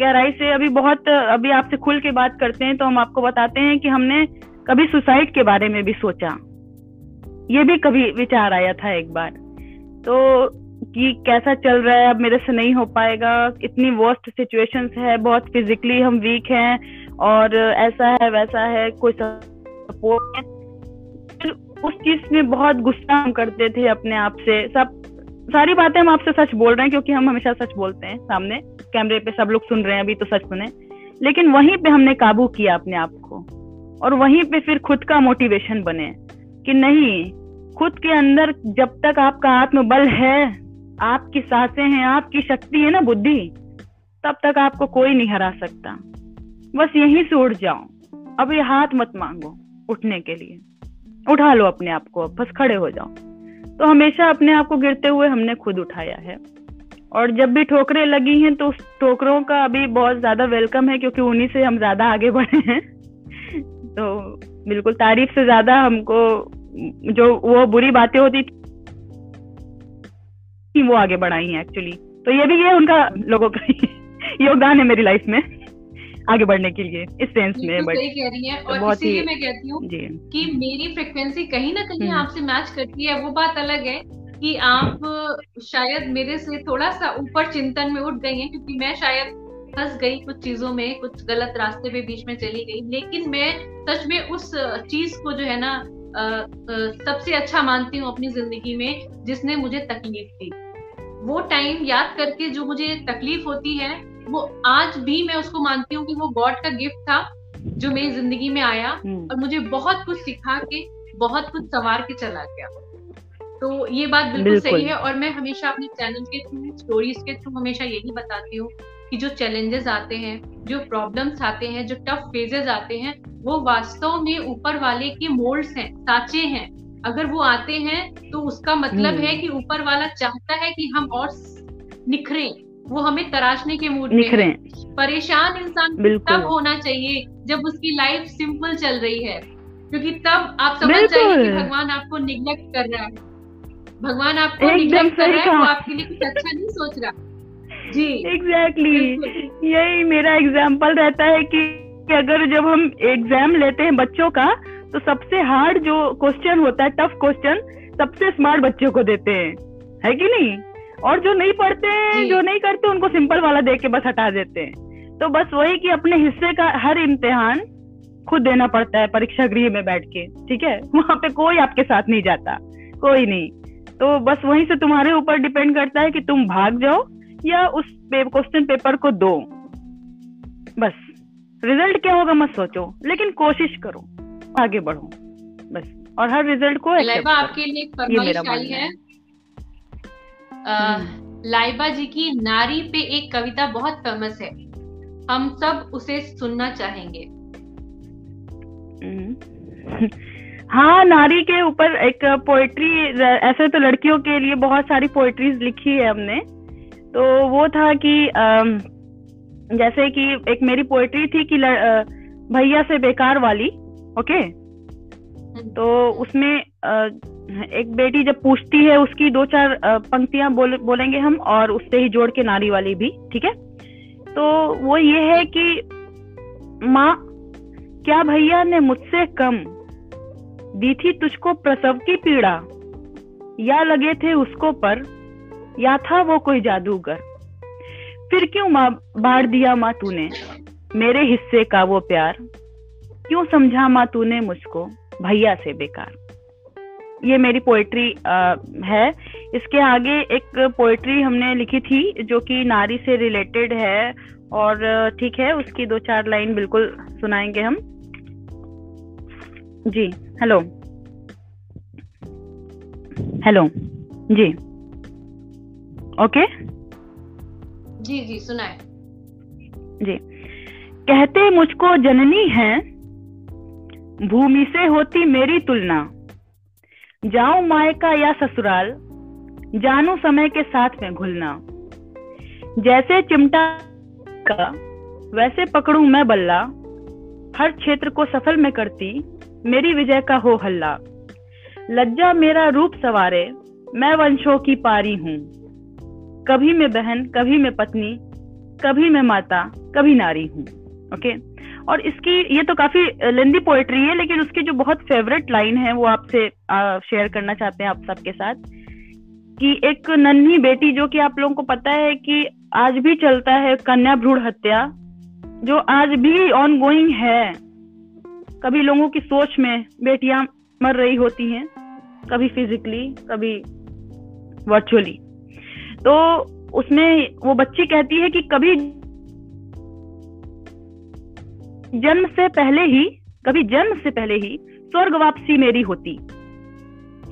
गहराई से अभी बहुत अभी आपसे खुल के बात करते हैं तो हम आपको बताते हैं कि हमने कभी सुसाइड के बारे में भी सोचा, ये भी कभी विचार आया था एक बार तो कि कैसा चल रहा है, अब मेरे से नहीं हो पाएगा, इतनी वर्स्ट सिचुएशंस है, बहुत फिजिकली हम वीक हैं और ऐसा है वैसा है, कोई सपोर्ट है। उस चीज में बहुत गुस्सा हम करते थे अपने आप से, सब सारी बातें हम आपसे सच बोल रहे हैं क्योंकि हम हमेशा सच बोलते हैं, सामने कैमरे पे सब लोग सुन रहे हैं, अभी तो सच सुने। लेकिन वहीं पे हमने काबू किया अपने आप को और वहीं पे फिर खुद का मोटिवेशन बने कि नहीं, खुद के अंदर जब तक आपका आत्मबल है, आपकी सांसें हैं, आपकी शक्ति है ना, बुद्धि, तब तक आपको कोई नहीं हरा सकता। बस यहीं से उठ जाओ, अब ये हाथ मत मांगो उठने के लिए, उठा लो अपने आप को, बस खड़े हो जाओ। तो हमेशा अपने आप को गिरते हुए हमने खुद उठाया है और जब भी ठोकरें लगी हैं तो उस ठोकरों का अभी बहुत ज्यादा वेलकम है क्योंकि उन्हीं से हम ज्यादा आगे बढ़े हैं। तो बिल्कुल तारीफ से ज्यादा हमको जो वो बुरी बातें होती थी वो आगे बढ़ाई हैं एक्चुअली। तो ये भी ये उनका लोगों का योगदान है मेरी लाइफ में आगे बढ़ने के लिए इस सेंस में। बट कह रही है और इसीलिए मैं कहती हूँ कि मेरी फ्रिक्वेंसी कहीं ना कहीं आपसे मैच करती है। वो बात अलग है कि आप शायद मेरे से थोड़ा सा ऊपर चिंतन में उठ गई हैं क्योंकि मैं शायद फंस गई कुछ चीजों में, कुछ गलत रास्ते पे बीच में चली गई, लेकिन मैं सच में उस चीज को जो है ना सबसे अच्छा मानती हूँ अपनी जिंदगी में जिसने मुझे तकलीफ दी। वो टाइम याद करके जो मुझे तकलीफ होती है वो आज भी मैं उसको मानती हूँ कि वो गॉड का गिफ्ट था जो मेरी जिंदगी में आया और मुझे बहुत कुछ सिखा के, बहुत कुछ संवार के चला गया। तो ये बात बिल्कुल सही है और मैं हमेशा अपने चैनल के थ्रू, स्टोरीज के थ्रू हमेशा यही बताती हूँ कि जो चैलेंजेस आते हैं, जो प्रॉब्लम्स आते हैं, जो टफ फेजेस आते हैं, वो वास्तव में ऊपर वाले के मोल्ड्स हैं, साँचे हैं। अगर वो आते हैं तो उसका मतलब है कि ऊपर वाला चाहता है कि हम और निखरें, वो हमें तराशने के मूड में। परेशान इंसान तब होना चाहिए जब उसकी लाइफ सिंपल चल रही है, क्योंकि तब आप समझ जाइए कि भगवान आपको निग्लेक्ट कर रहा है, भगवान आपको निग्लेक्ट कर रहा है, वो आपके लिए कुछ अच्छा नहीं सोच रहा। जी एग्जैक्टली, यही मेरा एग्जाम्पल रहता है कि अगर जब हम एग्जाम लेते हैं बच्चों का तो सबसे हार्ड जो क्वेश्चन होता है, टफ क्वेश्चन, सबसे स्मार्ट बच्चों को देते हैं, है कि नहीं। और जो नहीं पढ़ते हैं, जो नहीं करते, उनको सिंपल वाला दे के बस हटा देते हैं। तो बस वही कि अपने हिस्से का हर इम्तिहान खुद देना पड़ता है परीक्षा गृह में बैठ के, ठीक है। वहां पे कोई आपके साथ नहीं जाता, कोई नहीं। तो बस वहीं से तुम्हारे ऊपर डिपेंड करता है कि तुम भाग जाओ या उस क्वेश्चन पेपर को दो। बस रिजल्ट क्या होगा मत सोचो, लेकिन कोशिश करो, आगे बढ़ो बस, और हर रिजल्ट को आपके लिए एक लाइबा जी की नारी पे एक कविता बहुत फेमस है, हम सब उसे सुनना चाहेंगे। हाँ, नारी के ऊपर एक पोएट्री, ऐसे तो लड़कियों के लिए बहुत सारी पोएट्रीज लिखी है हमने, तो वो था कि जैसे कि एक मेरी पोएट्री थी कि भैया से बेकार वाली, ओके। तो उसमें एक बेटी जब पूछती है, उसकी दो चार पंक्तियां बोलेंगे हम और उससे ही जोड़ के नारी वाली भी, ठीक है। तो वो ये है कि माँ, क्या भैया ने मुझसे कम दी थी तुझको प्रसव की पीड़ा, या लगे थे उसको पर, या था वो कोई जादूगर, फिर क्यों माँ बाढ़ दिया माँ तूने मेरे हिस्से का वो प्यार, क्यों समझा माँ तूने मुझको भैया से बेकार। ये मेरी पोएट्री है। इसके आगे एक पोएट्री हमने लिखी थी जो कि नारी से रिलेटेड है और ठीक है, उसकी दो चार लाइन बिल्कुल सुनाएंगे हम। जी हेलो हेलो जी ओके जी जी सुनाए जी। कहते मुझको जननी है, भूमि से होती मेरी तुलना, जाऊं मायका या ससुराल, जानू समय के साथ में घुलना, जैसे चिमटा का वैसे पकड़ू मैं बल्ला, हर क्षेत्र को सफल में करती मेरी विजय का हो हल्ला, लज्जा मेरा रूप सवारे, मैं वंशों की पारी हूँ, कभी मैं बहन कभी मैं पत्नी कभी मैं माता कभी नारी हूँ, ओके। और इसकी ये तो काफी लेंदी पोएट्री है, लेकिन उसकी जो बहुत फेवरेट लाइन है वो आपसे शेयर करना चाहते हैं आप सबके साथ, कि एक नन्ही बेटी, जो कि आप लोगों को पता है कि आज भी चलता है कन्या भ्रूण हत्या, जो आज भी ऑन गोइंग है। कभी लोगों की सोच में बेटियां मर रही होती हैं, कभी फिजिकली कभी वर्चुअली। तो उसमें वो बच्ची कहती है कि कभी जन्म से पहले ही, कभी जन्म से पहले ही स्वर्ग वापसी मेरी होती,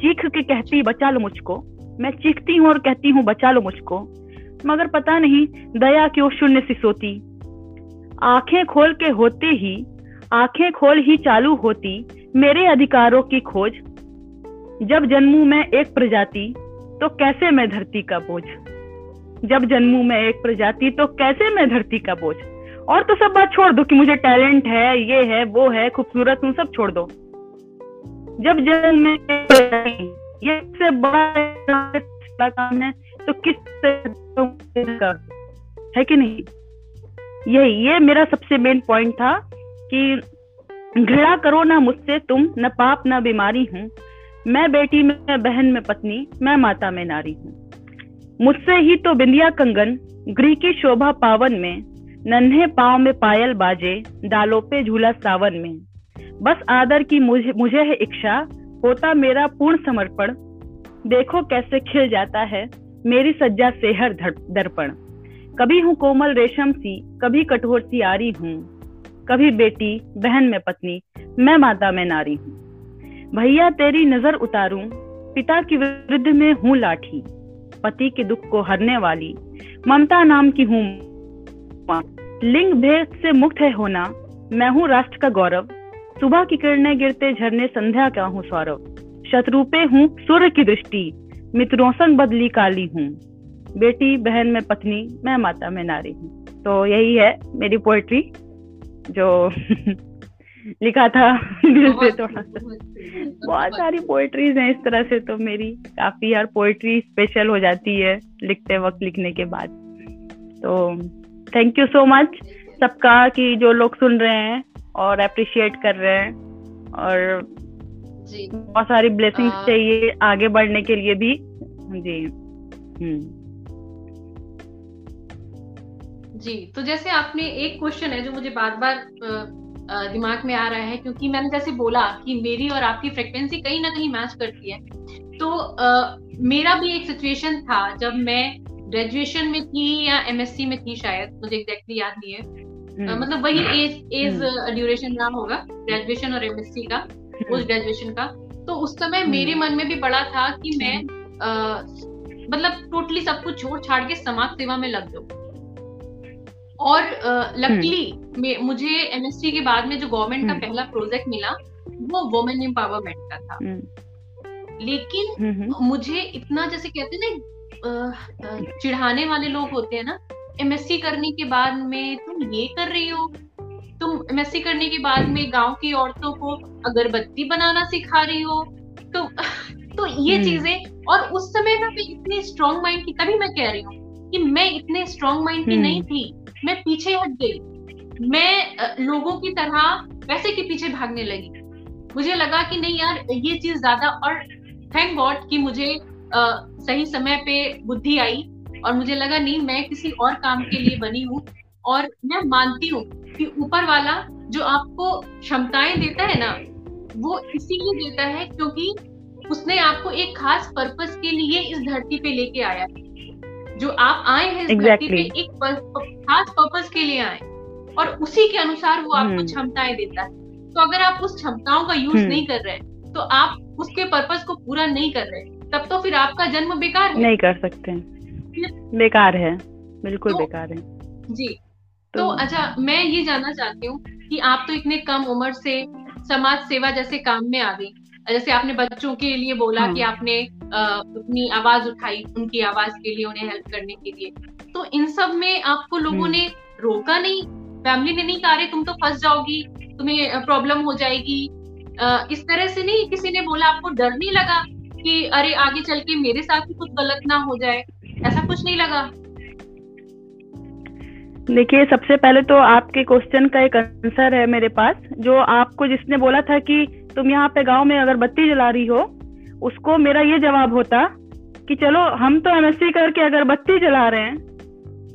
चीख के कहती बचा लो मुझको, मैं चीखती हूँ और कहती हूँ बचा लो मुझको, मगर पता नहीं दया क्यों शून्य सी सोती, आंखें खोल के होते ही, आंखें खोल ही चालू होती मेरे अधिकारों की खोज, जब जन्मू मैं एक प्रजाति तो कैसे मैं धरती का बोझ, जब जन्मू मैं एक प्रजाति तो कैसे मैं धरती का बोझ। और तो सब बात छोड़ दो कि मुझे टैलेंट है, ये है, वो है, खूबसूरत हूँ, सब छोड़ दो। जब जन्म ये से बड़ा काम है तो किस तरह है कि नहीं। ये मेरा सबसे मेन पॉइंट था कि घृणा करो ना मुझसे तुम, न पाप ना बीमारी हूँ मैं, बेटी में बहन में पत्नी, मैं माता में नारी हूँ। मुझसे ही तो बिंदिया कंगन गृह की शोभा पावन में, नन्हे पाँव में पायल बाजे, डालों पे झूला सावन में, बस आदर की मुझे है इच्छा, होता मेरा पूर्ण समर्पण, देखो कैसे खिल जाता है मेरी सज्जा से हर दर्पण। कभी हूँ कोमल रेशम सी, कभी कठोर सी आरी हूँ, कभी बेटी बहन में पत्नी, मैं माता में नारी हूँ। भैया तेरी नजर उतारूं, पिता की विरुद्ध में हूँ लाठी, पति के दुख को हरने वाली, ममता नाम की हूँ, लिंग भेद से मुक्त है होना, मैं हूँ राष्ट्र का गौरव, सुबह की किरणें गिरते झरने, संध्या का हूँ सौरव, शत्रु पे हूँ सूर्य की दृष्टि, मित्रों संग बदली काली हूँ, बेटी बहन में पत्नी, मैं माता में नारी हूँ। तो यही है मेरी पोएट्री जो लिखा था दिल से थोड़ा सा। बहुत सारी पोएट्रीज हैं इस तरह से, तो मेरी काफी यार पोएट्री स्पेशल हो जाती है लिखते वक्त, लिखने के बाद। तो थैंक यू सो मच सबका कि जो लोग सुन रहे हैं और अप्रिशिएट कर रहे हैं, और जी बहुत सारी ब्लेसिंग्स चाहिए आगे बढ़ने के लिए भी। जी जी, तो जैसे आपने एक क्वेश्चन है जो मुझे बार बार दिमाग में आ रहा है, क्योंकि मैंने जैसे बोला कि मेरी और आपकी फ्रिक्वेंसी कहीं ना कहीं मैच करती है। तो मेरा भी एक सिचुएशन था जब मैं ग्रेजुएशन में थी या एमएससी में थी शायद, मुझे एग्जैक्टली याद नहीं है, मतलब वही एज ड्यूरेशन नाम होगा ग्रेजुएशन और एमएससी का, उस ग्रेजुएशन का। तो उस समय मेरे मन में भी बड़ा था कि मैं मतलब टोटली सब कुछ छोड़ छाड़ के समाज सेवा में लग जाऊं। और लकीली मुझे एमएससी के बाद में जो गवर्नमेंट का पहला प्रोजेक्ट मिला वो वुमेन एम्पावरमेंट का था, लेकिन मुझे इतना, जैसे कहते हैं ना, चिढ़ाने वाले लोग होते हैं ना, एमएससी करने के बाद में तुम ये कर रही हो, तुम एमएससी करने के बाद में गांव की औरतों को अगरबत्ती बनाना सिखा रही हो, तो ये चीजें। और उस समय ना मैं इतनी स्ट्रॉन्ग माइंड की, तभी मैं कह रही हूँ कि मैं इतने स्ट्रॉन्ग माइंड की नहीं थी, मैं पीछे हट गई, मैं लोगों की तरह वैसे के पीछे भागने लगी। मुझे लगा कि नहीं यार ये चीज ज्यादा, और थैंक गॉड कि मुझे सही समय पे बुद्धि आई और मुझे लगा नहीं मैं किसी और काम के लिए बनी हूँ। और मैं मानती हूँ कि ऊपर वाला जो आपको क्षमताएं देता है ना, वो इसीलिए देता है क्योंकि उसने आपको एक खास पर्पस के लिए इस धरती पे लेके आया है। जो आप आए हैं इस धरती पे एक खास पर्पस के लिए आए, और उसी के अनुसार वो आपको क्षमताएं देता है। तो अगर आप उस क्षमताओं का यूज नहीं कर रहे हैं, तो आप उसके पर्पस को पूरा नहीं कर रहे, तब तो फिर आपका जन्म बेकार है, नहीं कर सकते हैं, बेकार है, बिल्कुल बेकार है जी। तो अच्छा, मैं ये जानना चाहती हूँ कि आप तो इतने कम उम्र से समाज सेवा जैसे काम में आ गई, जैसे आपने बच्चों के लिए बोला कि आपने अपनी आवाज उठाई उनकी आवाज के लिए, उन्हें हेल्प करने के लिए। तो इन सब में आपको लोगों ने रोका नहीं, फैमिली ने नहीं कहा अरे तुम तो फंस जाओगी, तुम्हें प्रॉब्लम हो जाएगी, इस तरह से नहीं, किसी ने बोला, आपको डर नहीं लगा कि अरे आगे चल के मेरे साथ भी कुछ गलत ना हो जाए, ऐसा कुछ नहीं लगा? देखिए, सबसे पहले तो आपके क्वेश्चन का एक आंसर है मेरे पास, जो आपको जिसने बोला था कि तुम यहाँ पे गांव में अगरबत्ती जला रही हो, उसको मेरा ये जवाब होता कि चलो हम तो MSc करके अगरबत्ती जला रहे हैं,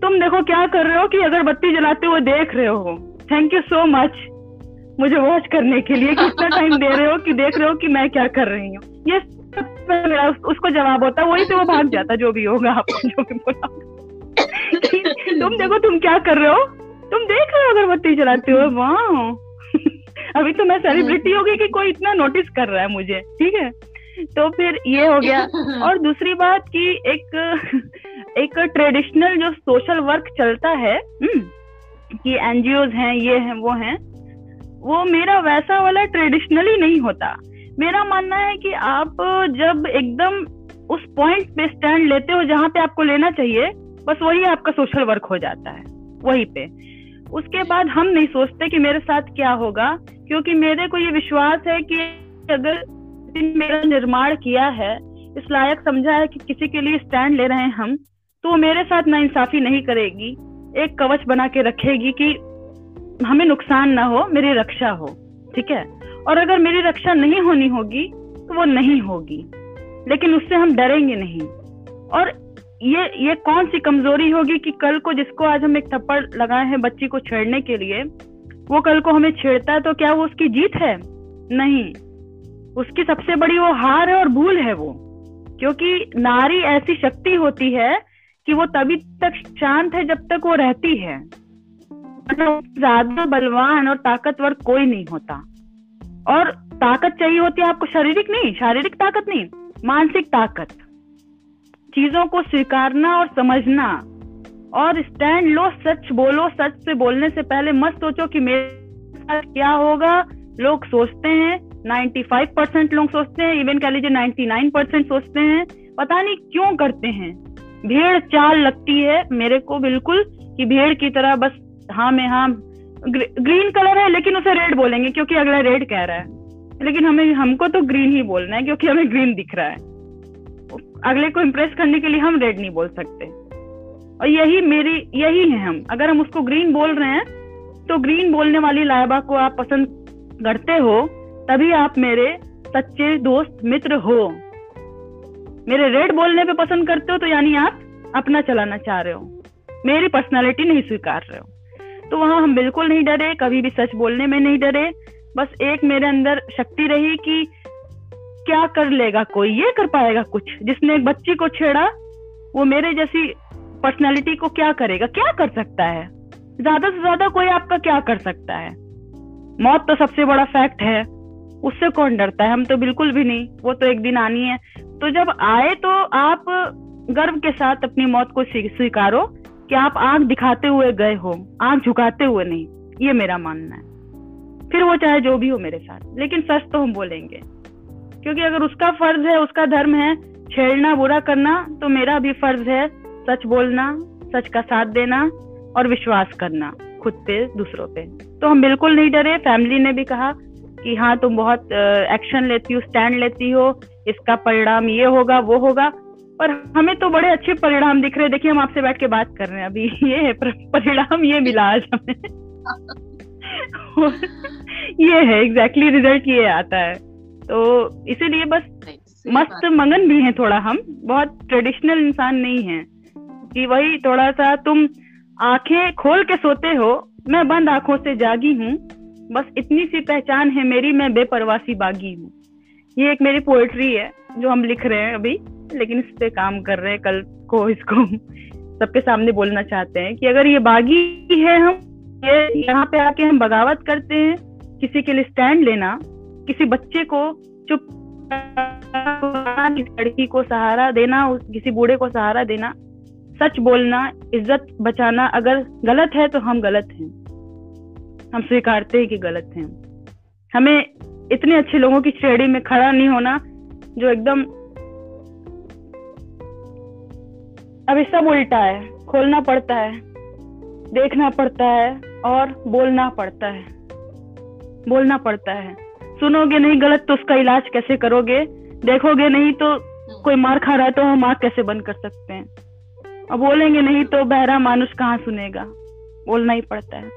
तुम देखो क्या कर रहे हो कि अगरबत्ती जलाते हुए देख रहे हो। थैंक यू सो मच मुझे वॉच करने के लिए कि इतना टाइम दे रहे हो कि देख रहे हो कि मैं क्या कर रही हूँ। ये मेरा उसको जवाब होता, वही से वो भाग जाता, जो भी होगा आपको जो भी बोला तुम देखो तुम क्या कर रहे हो, तुम देख रहे हो अगरबत्ती जलाते हो। वाह अभी तो मैं सेलिब्रिटी हो गई कि कोई इतना नोटिस कर रहा है मुझे। ठीक है, तो फिर ये हो गया। और दूसरी बात कि एक ट्रेडिशनल जो सोशल वर्क चलता है कि एनजीओज हैं, ये हैं, वो हैं, वो मेरा वैसा वाला ट्रेडिशनली नहीं होता। मेरा मानना है कि आप जब एकदम उस पॉइंट पे स्टैंड लेते हो जहाँ पे आपको लेना चाहिए, बस वही आपका सोशल वर्क हो जाता है वहीं पे। उसके बाद हम नहीं सोचते कि मेरे साथ क्या होगा, क्योंकि मेरे को ये विश्वास है कि अगर मेरा निर्माण किया है, इस लायक समझा है कि किसी के लिए स्टैंड ले रहे हैं हम, तो वो मेरे साथ नाइंसाफी नहीं करेगी, एक कवच बना के रखेगी कि हमें नुकसान ना हो, मेरी रक्षा हो। ठीक है, और अगर मेरी रक्षा नहीं होनी होगी तो वो नहीं होगी, लेकिन उससे हम डरेंगे नहीं। और ये कौन सी कमजोरी होगी कि कल को जिसको आज हम एक थप्पड़ लगाए हैं बच्ची को छेड़ने के लिए, वो कल को हमें छेड़ता है तो क्या वो उसकी जीत है? नहीं, उसकी सबसे बड़ी वो हार है और भूल है वो। क्योंकि नारी ऐसी शक्ति होती है कि वो तभी तक शांत है जब तक वो रहती है, ज्यादा बलवान और ताकतवर कोई नहीं होता। और ताकत चाहिए होती है आपको, शारीरिक नहीं, शारीरिक ताकत नहीं, मानसिक ताकत, चीजों को स्वीकारना और समझना, और स्टैंड लो, सच बोलो। सच से बोलने से पहले मत सोचो कि मेरे साथ क्या होगा। लोग सोचते हैं, 95% लोग सोचते हैं, इवन कह लीजिए 99% सोचते हैं, पता नहीं क्यों करते हैं। भेड़ चाल लगती है मेरे को बिल्कुल कि भेड़ की तरह, बस हाँ में हाँ, ग्रीन कलर है लेकिन उसे रेड बोलेंगे क्योंकि अगला रेड कह रहा है, लेकिन हमको तो ग्रीन ही बोलना है क्योंकि हमें ग्रीन दिख रहा है। अगले को इम्प्रेस करने के लिए हम रेड नहीं बोल सकते, और यही है हम। अगर हम उसको ग्रीन बोल रहे हैं तो ग्रीन बोलने वाली लाइबा को आप पसंद करते हो, तभी आप मेरे सच्चे दोस्त मित्र हो। मेरे रेड बोलने पे पसंद करते हो तो यानी आप अपना चलाना चाह रहे हो, मेरी पर्सनालिटी नहीं स्वीकार रहे हो। तो वहां हम बिल्कुल नहीं डरे, कभी भी सच बोलने में नहीं डरे। बस एक मेरे अंदर शक्ति रही कि क्या कर लेगा कोई, ये कर पाएगा कुछ? जिसने एक बच्ची को छेड़ा वो मेरे जैसी पर्सनालिटी को क्या करेगा, क्या कर सकता है? ज्यादा से ज्यादा कोई आपका क्या कर सकता है? मौत तो सबसे बड़ा फैक्ट है, उससे कौन डरता है? हम तो बिल्कुल भी नहीं, वो तो एक दिन आनी है। तो जब आए तो आप गर्व के साथ अपनी मौत को स्वीकारो कि आप आंख दिखाते हुए गए हो, आंख झुकाते हुए नहीं, ये मेरा मानना है। फिर वो चाहे जो भी हो मेरे साथ, लेकिन सच तो हम बोलेंगे, क्योंकि अगर उसका फर्ज है, उसका धर्म है छेड़ना, बुरा करना, तो मेरा भी फर्ज है सच बोलना, सच का साथ देना और विश्वास करना खुद पे, दूसरों पे। तो हम बिल्कुल नहीं डरे। फैमिली ने भी कहा कि हाँ तुम बहुत एक्शन लेती हो, स्टैंड लेती हो, इसका परिणाम ये होगा, वो होगा। पर हमें तो बड़े अच्छे परिणाम दिख रहे। देखिए, हम आपसे बैठ के बात कर रहे हैं, अभी ये है परिणाम, ये मिला आज हमें ये है एग्जैक्टली रिजल्ट ये आता है। तो इसीलिए बस मस्त मगन भी हैं थोड़ा, हम बहुत ट्रेडिशनल इंसान नहीं हैं कि वही थोड़ा सा तुम आंखें खोल के सोते हो, मैं बंद आंखों से जागी हूँ, बस इतनी सी पहचान है मेरी, मैं बेपरवासी बागी हूँ। ये एक मेरी पोएट्री है जो हम लिख रहे हैं अभी, लेकिन इस पे काम कर रहे हैं, कल को इसको सबके सामने बोलना चाहते हैं कि अगर ये बागी है हम, ये यहाँ पे आके हम बगावत करते हैं, किसी के लिए स्टैंड लेना, किसी बच्चे को चुप, लड़की को सहारा देना, किसी बूढ़े को सहारा देना, सच बोलना, इज्जत बचाना। अगर गलत है तो हम गलत हैं, हम स्वीकारते हैं कि गलत हैं। हमें इतने अच्छे लोगों की श्रेणी में खड़ा नहीं होना जो एकदम, अब सब उल्टा है, खोलना पड़ता है, देखना पड़ता है और बोलना पड़ता है, बोलना पड़ता है। सुनोगे नहीं गलत तो उसका इलाज कैसे करोगे? देखोगे नहीं तो कोई मार खा रहा है तो हम आंख कैसे बंद कर सकते हैं? और बोलेंगे नहीं तो बहरा मानुष कहाँ सुनेगा? बोलना ही पड़ता है।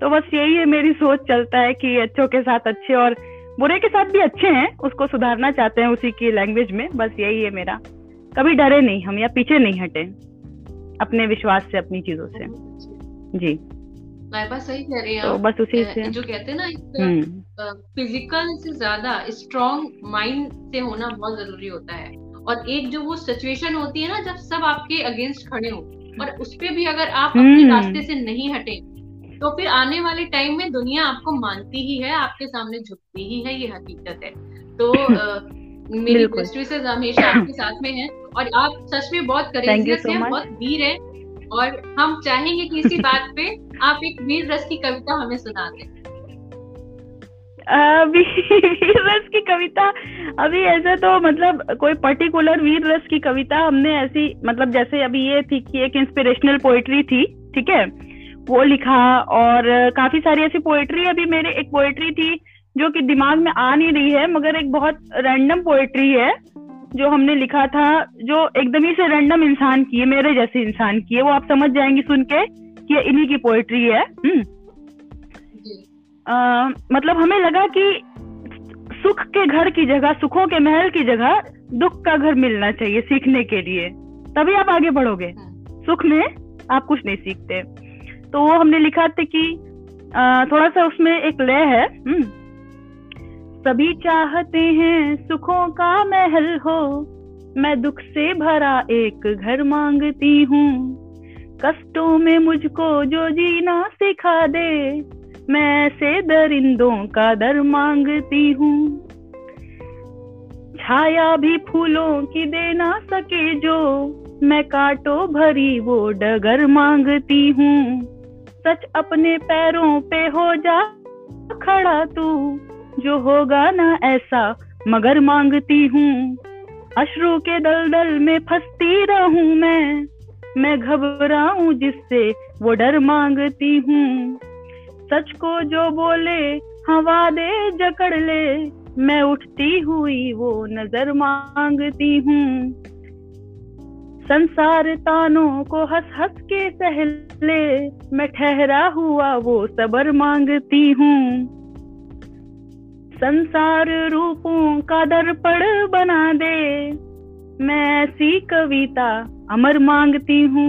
तो बस यही है, मेरी सोच चलता है कि अच्छों के साथ अच्छे और बुरे के साथ भी अच्छे हैं, उसको सुधारना चाहते हैं उसी की लैंग्वेज में, बस यही है मेरा। कभी डरे नहीं हम या पीछे नहीं हटे अपने विश्वास से, अपनी चीजों से। जी लाइबा सही कह रही हैं। तो बस उसी से जो कहते हैं ना, फिजिकल से ज्यादा स्ट्रॉन्ग माइंड से होना बहुत जरूरी होता है। और एक जो वो सिचुएशन होती है ना जब सब आपके अगेंस्ट खड़े हो और उस पे भी अगर आप अपने रास्ते से नहीं हटे तो फिर आने वाले टाइम में दुनिया आपको मानती ही है, आपके सामने झुकती ही है, ये हकीकत है। तो मेरी विशेष हमेशा आपके साथ में है और आप सच में बहुत करेजियस हैं, बहुत वीर हैं और हम चाहेंगे कि इसी बात पे आप एक वीर रस की कविता हमें सुना दें। वीर रस की कविता अभी ऐसा तो मतलब कोई पर्टिकुलर वीर रस की कविता हमने ऐसी मतलब जैसे अभी ये थी कि एक इंस्पिरेशनल पोएट्री थी, ठीक है, वो लिखा। और काफी सारी ऐसी पोएट्री, अभी मेरे एक पोएट्री थी जो कि दिमाग में आ नहीं रही है मगर एक बहुत रैंडम पोएट्री है जो हमने लिखा था, जो एकदम ही से रैंडम इंसान की है, मेरे जैसे इंसान की है। वो आप समझ जाएंगी सुन के कि इन्हीं की पोएट्री है। मतलब हमें लगा कि सुख के घर की जगह, सुखों के महल की जगह दुख का घर मिलना चाहिए सीखने के लिए, तभी आप आगे बढ़ोगे। सुख में आप कुछ नहीं सीखते। तो वो हमने लिखा था कि थोड़ा सा उसमें एक लय है, सभी चाहते हैं सुखों का महल हो, मैं दुख से भरा एक घर मांगती हूँ, कष्टों में मुझको जो जीना सिखा दे, मैं ऐसे दरिंदों का दर मांगती हूँ, छाया भी फूलों की दे ना सके जो, मैं कांटों भरी वो डगर मांगती हूँ, सच अपने पैरों पे हो जा खड़ा तू, जो होगा ना ऐसा मगर मांगती हूँ, अश्रू के दलदल में फंसती रहूं मैं घबराऊं जिससे वो डर मांगती हूँ, सच को जो बोले हवा दे जकड़ ले, मैं उठती हुई वो नजर मांगती हूँ, संसार तानों को हंस हंस के सहले, मैं ठहरा हुआ वो सबर मांगती हूँ, संसार रूपों का दर्पण बना दे, मैं ऐसी कविता अमर मांगती हूँ।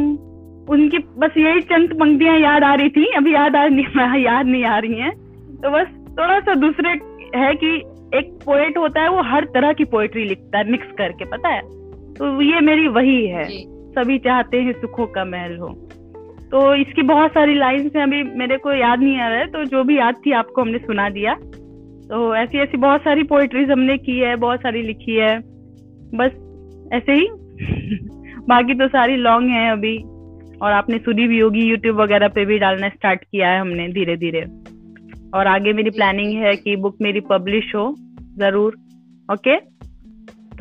उनकी बस यही चंद पंक्तियां याद आ रही थी, अभी याद नहीं आ रही हैं। तो बस थोड़ा सा दूसरे है कि एक पोएट होता है वो हर तरह की पोएट्री लिखता है मिक्स करके, पता है। तो ये मेरी वही है, सभी चाहते हैं सुखों का महल हो। तो इसकी बहुत सारी लाइन्स हैं, अभी मेरे को याद नहीं आ रहा है, तो जो भी याद थी आपको हमने सुना दिया। तो ऐसी ऐसी बहुत सारी पोएट्रीज हमने की है, बहुत सारी लिखी है, बस ऐसे ही। बाकी तो सारी लॉन्ग है अभी, और आपने सुनी भी होगी, यूट्यूब वगैरह पे भी डालना स्टार्ट किया है हमने धीरे धीरे। और आगे मेरी प्लानिंग है कि बुक मेरी पब्लिश हो जरूर। ओके,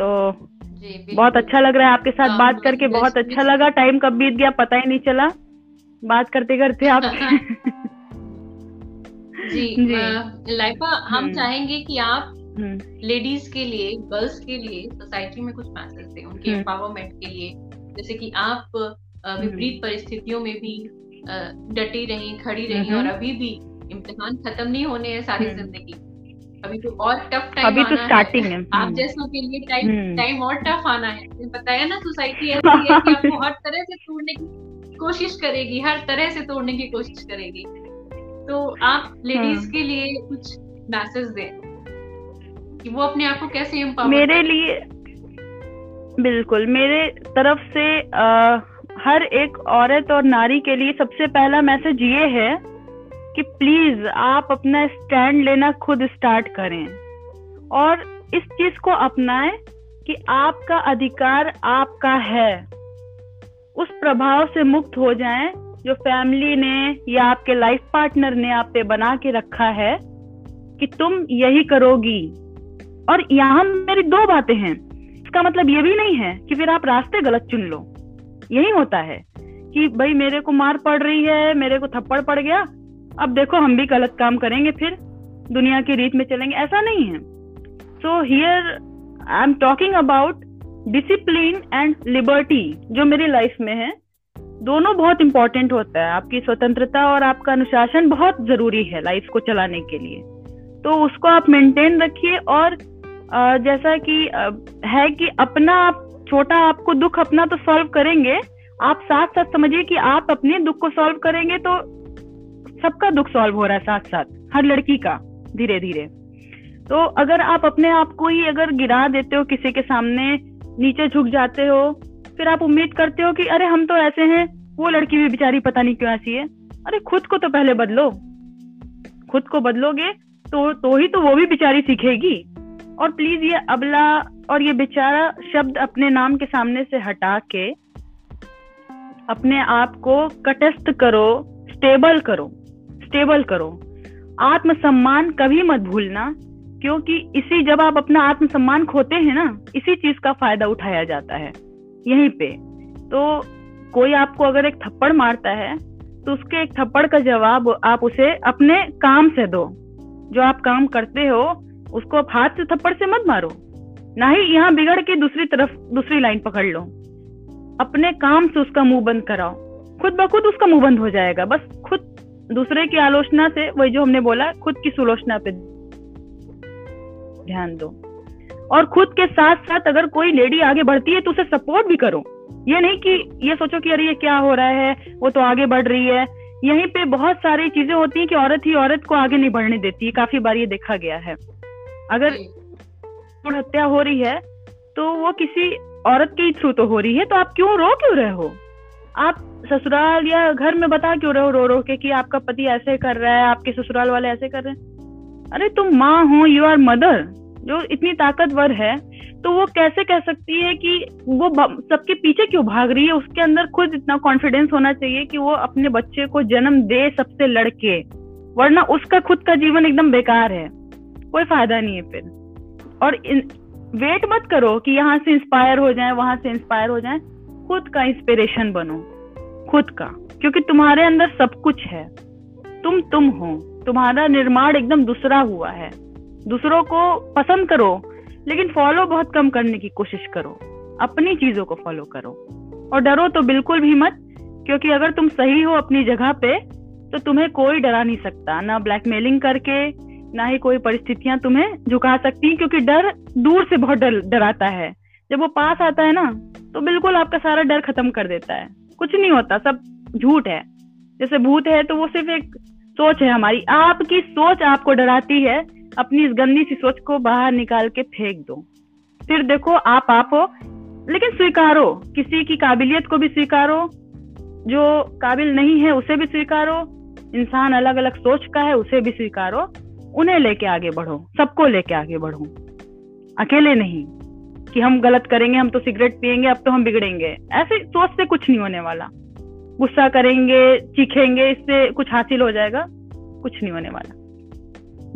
तो बहुत अच्छा लग रहा है आपके साथ बात करके, बहुत अच्छा लगा। टाइम कब बीत गया पता ही नहीं चला बात करते करते आप। जी लाइबा, हम चाहेंगे कि आप लेडीज के लिए, गर्ल्स के लिए सोसाइटी में कुछ मैसेज दें उनके एम्पावरमेंट के लिए, जैसे कि आप विपरीत परिस्थितियों में भी डटी रही, खड़ी रही, और अभी भी इम्तिहान खत्म नहीं होने हैं सारी जिंदगी, अभी तो और टफ टाइम, अभी तो स्टार्टिंग है, आप जैसों के लिए टाइम और टफ आना है। पता है ना, सोसाइटी ऐसी है कि आपको हर तरह से तोड़ने की कोशिश करेगी, तो आप लेडीज के लिए कुछ मैसेज दें कि वो अपने आप को कैसे एम्पावर। मेरे लिए बिल्कुल, मेरे तरफ से हर एक औरत और नारी के लिए सबसे पहला मैसेज ये है कि प्लीज आप अपना स्टैंड लेना खुद स्टार्ट करें और इस चीज को अपनाएं कि आपका अधिकार आपका है। उस प्रभाव से मुक्त हो जाएं जो फैमिली ने या आपके लाइफ पार्टनर ने आप पे बना के रखा है कि तुम यही करोगी। और यहाँ मेरी दो बातें हैं, इसका मतलब ये भी नहीं है कि फिर आप रास्ते गलत चुन लो। यही होता है कि भाई मेरे को मार पड़ रही है, मेरे को थप्पड़ पड़ गया, अब देखो हम भी गलत काम करेंगे, फिर दुनिया की रीत में चलेंगे, ऐसा नहीं है। So here I am talking about discipline and liberty, जो मेरी लाइफ में है, दोनों बहुत इम्पोर्टेंट होता है। आपकी स्वतंत्रता और आपका अनुशासन बहुत जरूरी है लाइफ को चलाने के लिए, तो उसको आप मेंटेन रखिए। और जैसा कि है कि अपना छोटा आपको दुख अपना तो सॉल्व करेंगे, आप साथ साथ समझिए कि आप अपने दुख को सॉल्व करेंगे तो सबका दुख सॉल्व हो रहा है साथ साथ, हर लड़की का धीरे धीरे। तो अगर आप अपने आप को ही अगर गिरा देते हो, किसी के सामने नीचे झुक जाते हो, फिर आप उम्मीद करते हो कि अरे हम तो ऐसे हैं, वो लड़की भी बेचारी पता नहीं क्यों ऐसी है। अरे खुद को तो पहले बदलो, खुद को बदलोगे तो ही तो वो भी बेचारी सीखेगी। और प्लीज ये अबला और ये बेचारा शब्द अपने नाम के सामने से हटा के अपने आप को कटस्थ करो, स्टेबल करो। आत्मसम्मान कभी मत भूलना, क्योंकि इसी जब आप अपना आत्मसम्मान खोते हैं ना, इसी चीज का फायदा उठाया जाता है यहीं पे। तो कोई आपको अगर एक थप्पड़ मारता है तो उसके एक थप्पड़ का जवाब आप उसे अपने काम से दो, जो आप काम करते हो उसको आप हाथ से थप्पड़ से मत मारो, ना ही यहाँ बिगड़ के दूसरी लाइन पकड़ लो। अपने काम से उसका मुंह बंद कराओ, खुद ब खुद उसका मुंह बंद हो जाएगा। बस खुद दूसरे की आलोचना से, वही जो हमने बोला, खुद की सुलोचना पे ध्यान दो। और खुद के साथ साथ अगर कोई लेडी आगे बढ़ती है तो उसे सपोर्ट भी करो। ये नहीं कि ये सोचो कि अरे ये क्या हो रहा है, वो तो आगे बढ़ रही है। यहीं पे बहुत सारी चीजें होती हैं कि औरत ही औरत को आगे नहीं बढ़ने देती है, काफी बार ये देखा गया है। अगर हत्या हो रही है तो वो किसी औरत के थ्रू तो हो रही है, तो आप क्यों रो क्यों रहे हो? आप ससुराल या घर में बता क्यों रहे हो रो रो के कि आपका पति ऐसे कर रहा है, आपके ससुराल वाले ऐसे कर रहे हैं? अरे तुम माँ हो, यू आर मदर, जो इतनी ताकतवर है, तो वो कैसे कह सकती है कि वो सबके पीछे क्यों भाग रही है? उसके अंदर खुद इतना कॉन्फिडेंस होना चाहिए कि वो अपने बच्चे को जन्म दे सबसे लड़के, वरना उसका खुद का जीवन एकदम बेकार है, कोई फायदा नहीं है फिर। और वेट मत करो कि यहाँ से इंस्पायर हो जाए, वहां से इंस्पायर हो जाए, खुद का इंस्पिरेशन बनो, खुद का, क्योंकि तुम्हारे अंदर सब कुछ है। तुम हो, तुम्हारा निर्माण एकदम दूसरा हुआ है। दूसरों को पसंद करो लेकिन फॉलो बहुत कम करने की कोशिश करो, अपनी चीजों को फॉलो करो। और डरो तो बिल्कुल भी मत, क्योंकि अगर तुम सही हो अपनी जगह पे तो तुम्हें कोई डरा नहीं सकता, ना ब्लैकमेलिंग करके, ना ही कोई परिस्थितियां तुम्हें झुका सकती, क्योंकि डर दूर से बहुत डराता है। जब वो पास आता है ना तो बिल्कुल आपका सारा डर खत्म कर देता है, कुछ नहीं होता, सब झूठ है। जैसे भूत है तो वो सिर्फ एक सोच है हमारी, आपकी सोच आपको डराती है, अपनी इस गंदी सी सोच को बाहर निकाल के फेंक दो, फिर देखो आप हो। लेकिन स्वीकारो, किसी की काबिलियत को भी स्वीकारो, जो काबिल नहीं है उसे भी स्वीकारो, इंसान अलग अलग सोच का है उसे भी स्वीकारो, उन्हें लेके आगे बढ़ो, सबको लेके आगे बढ़ो, अकेले नहीं कि हम गलत करेंगे, हम तो सिगरेट पियेंगे, अब तो हम बिगड़ेंगे। ऐसे सोच से कुछ नहीं होने वाला, गुस्सा करेंगे, चीखेंगे, इससे कुछ हासिल हो जाएगा? कुछ नहीं होने वाला।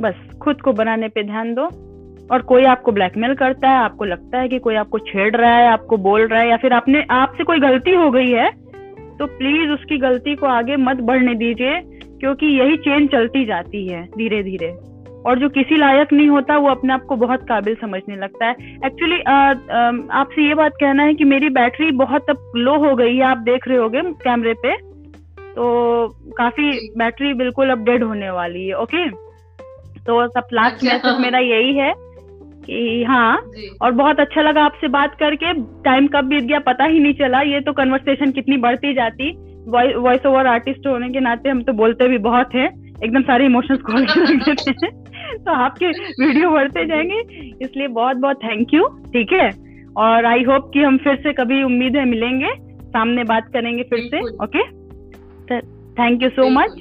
बस खुद को बनाने पे ध्यान दो। और कोई आपको ब्लैकमेल करता है, आपको लगता है कि कोई आपको छेड़ रहा है, आपको बोल रहा है, या फिर आपने आपसे कोई गलती हो गई है, तो प्लीज उसकी गलती को आगे मत बढ़ने दीजिए, क्योंकि यही चेन चलती जाती है धीरे धीरे। और जो किसी लायक नहीं होता वो अपने आप को बहुत काबिल समझने लगता है। एक्चुअली आपसे ये बात कहना है कि मेरी बैटरी बहुत अब लो हो गई है, आप देख रहे होगे कैमरे पे, तो काफी बैटरी बिल्कुल अब डेड होने वाली है। ओके, तो सब लास्ट मैसेज मेरा यही है कि हाँ, और बहुत अच्छा लगा आपसे बात करके, टाइम कब बीत गया पता ही नहीं चला। ये तो कन्वर्सेशन कितनी बढ़ती जाती, वॉइस ओवर आर्टिस्ट होने के नाते हम तो बोलते भी बहुत हैं, एकदम सारे इमोशंस खोल देते हैं, तो आपके वीडियो बढ़ते जाएंगे, इसलिए बहुत बहुत थैंक यू। ठीक है, और आई होप कि हम फिर से कभी, उम्मीद है मिलेंगे, सामने बात करेंगे फिर से। Okay, thank you so much.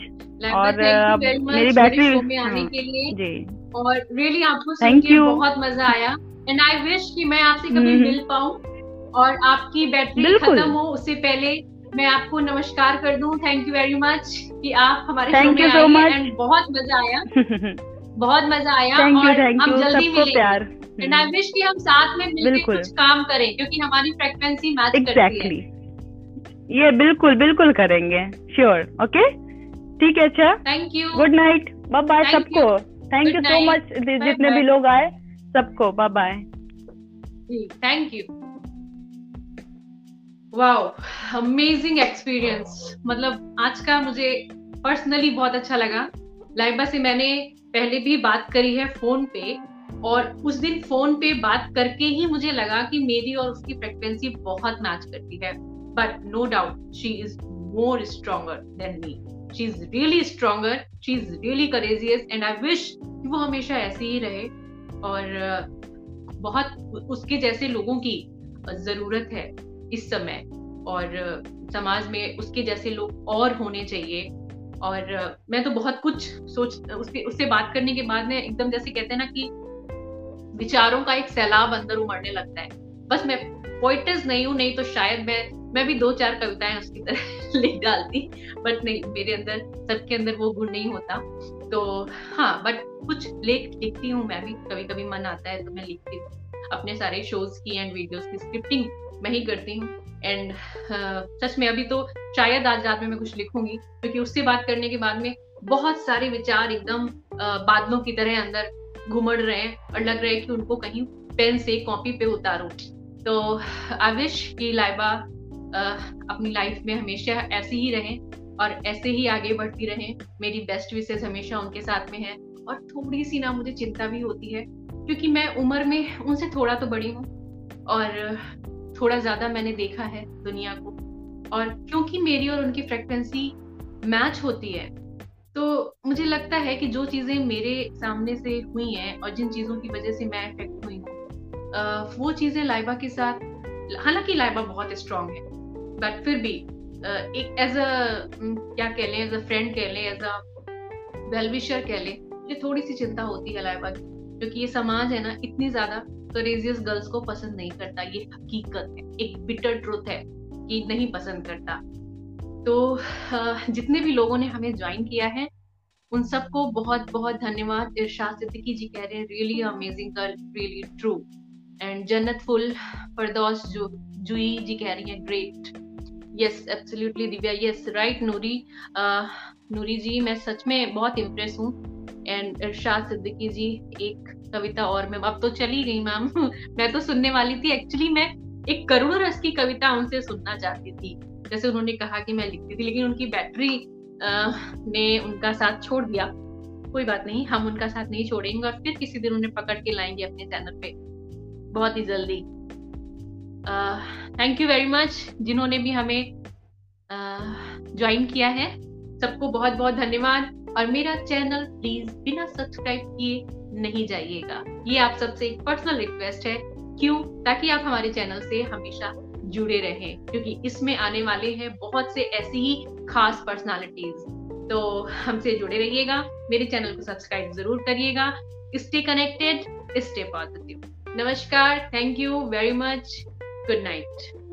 और मेरी बैटरी आने के लिए जी, और रियली आपको सुन के बहुत मजा आया, एंड आई विश कि मैं आपसे कभी मिल पाऊं और आपकी बैटरी खत्म हो उससे पहले मैं आपको नमस्कार कर दूं। थैंक यू वेरी मच कि आप हमारे शो में आए, एंड बहुत मजा आया और हम जल्दी मिलेंगे, एंड आई विश कि हम साथ में मिलकर कुछ काम करें, क्योंकि हमारी फ्रीक्वेंसी मैच करती है। ये बिल्कुल बिल्कुल करेंगे, श्योर। ओके, ठीक है, अच्छा, thank you, good night, bye bye सबको। थैंक यू सो मच, जितने भी लोग आए सबको bye bye, thank you. Wow, amazing experience. मतलब आज का मुझे पर्सनली बहुत अच्छा लगा। लाइबा से मैंने पहले भी बात करी है फोन पे, और उस दिन फोन पे बात करके ही मुझे लगा कि मेरी और उसकी फ्रिक्वेंसी बहुत मैच करती है। But no doubt she is more stronger than me, she is really stronger, she is really courageous, and I wish कि वो हमेशा ऐसे ही रहे। और बहुत उसके जैसे लोगों की जरूरत है इस समय, और समाज में उसके जैसे लोग और होने चाहिए। और मैं तो बहुत कुछ उससे बात करने के बाद में एकदम, जैसे कहते हैं ना कि विचारों का एक सैलाब अंदर उमड़ने लगता है। बस मैं पोइटिस नहीं हूँ, नहीं तो शायद मैं भी 2-4 कविताएं उसकी तरह लिख डालती, बट नहीं, मेरे अंदर, सबके अंदर वो गुण नहीं होता। तो हाँ, बट कुछ लिखती हूँ मैं भी, कभी कभी मन आता है तो मैं लिखती हूँ। अपने सारे शोज की एंड वीडियोज की स्क्रिप्टिंग मैं ही करती हूँ। एंड सच में अभी तो शायद आज रात में मैं कुछ लिखूंगी, क्योंकि उससे बात करने के बाद में बहुत सारे विचार एकदम बादलों की तरह अंदर घुमड़ रहे हैं, और लग रहा है कि उनको कहीं पेन से कॉपी पे उतारो। तो आई विश कि लाइबा अपनी लाइफ में हमेशा ऐसे ही रहें और ऐसे ही आगे बढ़ती रहें। मेरी बेस्ट विशेस हमेशा उनके साथ में है। और थोड़ी सी ना मुझे चिंता भी होती है, क्योंकि मैं उम्र में उनसे थोड़ा तो बड़ी हूँ, और थोड़ा ज़्यादा मैंने देखा है दुनिया को। और क्योंकि मेरी और उनकी फ्रिक्वेंसी मैच होती है, तो मुझे लगता है कि जो चीज़ें मेरे सामने से हुई हैं और जिन चीज़ों की वजह से मैं इफेक्ट हुई हूँ, वो चीज़ें लाइबा के साथ, हालांकि लाइबा बहुत स्ट्रांग है, बट फिर भी एक एज अ, क्या कह लें, एज अ फ्रेंड कह लें, एज अ वेलविशर कह लें, ये थोड़ी सी चिंता होती है लाइबा की, क्योंकि ये समाज है ना, इतनी ज़्यादा करेजियस गर्ल्स को पसंद नहीं करता। ये हकीकत है, एक बिटर ट्रुथ है कि नहीं पसंद करता। तो जितने भी लोगों ने हमें ज्वाइन किया है, उन सबको बहुत बहुत धन्यवाद। इरशाद सिद्दीकी जी कह रहे हैं really amazing girl, really true. And Jannatul Firdaus Jui ji कह रही है great, yes absolutely Divya, yes right Noori, Noori ji मैं सच में बहुत इम्प्रेस हूँ। एंड इरशाद सिद्दीकी जी एक कविता और, मैं अब तो चली गई मैम, मैं तो सुनने वाली थी एक्चुअली, मैं एक करुण रस की कविता उनसे सुनना चाहती थी, जैसे उन्होंने कहा कि मैं लिखती थी, लेकिन उनकी बैटरी ने उनका साथ छोड़ दिया। कोई बात नहीं, हम उनका साथ नहीं छोड़ेंगे, और फिर किसी दिन उन्हें पकड़ के लाएंगे अपने चैनल पे बहुत ही जल्दी। थैंक यू वेरी मच जिन्होंने भी हमें ज्वाइन किया है, सबको बहुत बहुत धन्यवाद। और मेरा चैनल प्लीज बिना सब्सक्राइब किए नहीं जाइएगा, ये आप सबसे एक पर्सनल रिक्वेस्ट है। क्यों? ताकि आप हमारे चैनल से हमेशा जुड़े रहें, क्योंकि इसमें आने वाले हैं बहुत से ऐसी ही खास पर्सनालिटीज। तो हमसे जुड़े रहिएगा, मेरे चैनल को सब्सक्राइब जरूर करिएगा। Stay connected, stay positive. नमस्कार, thank you very much, good night.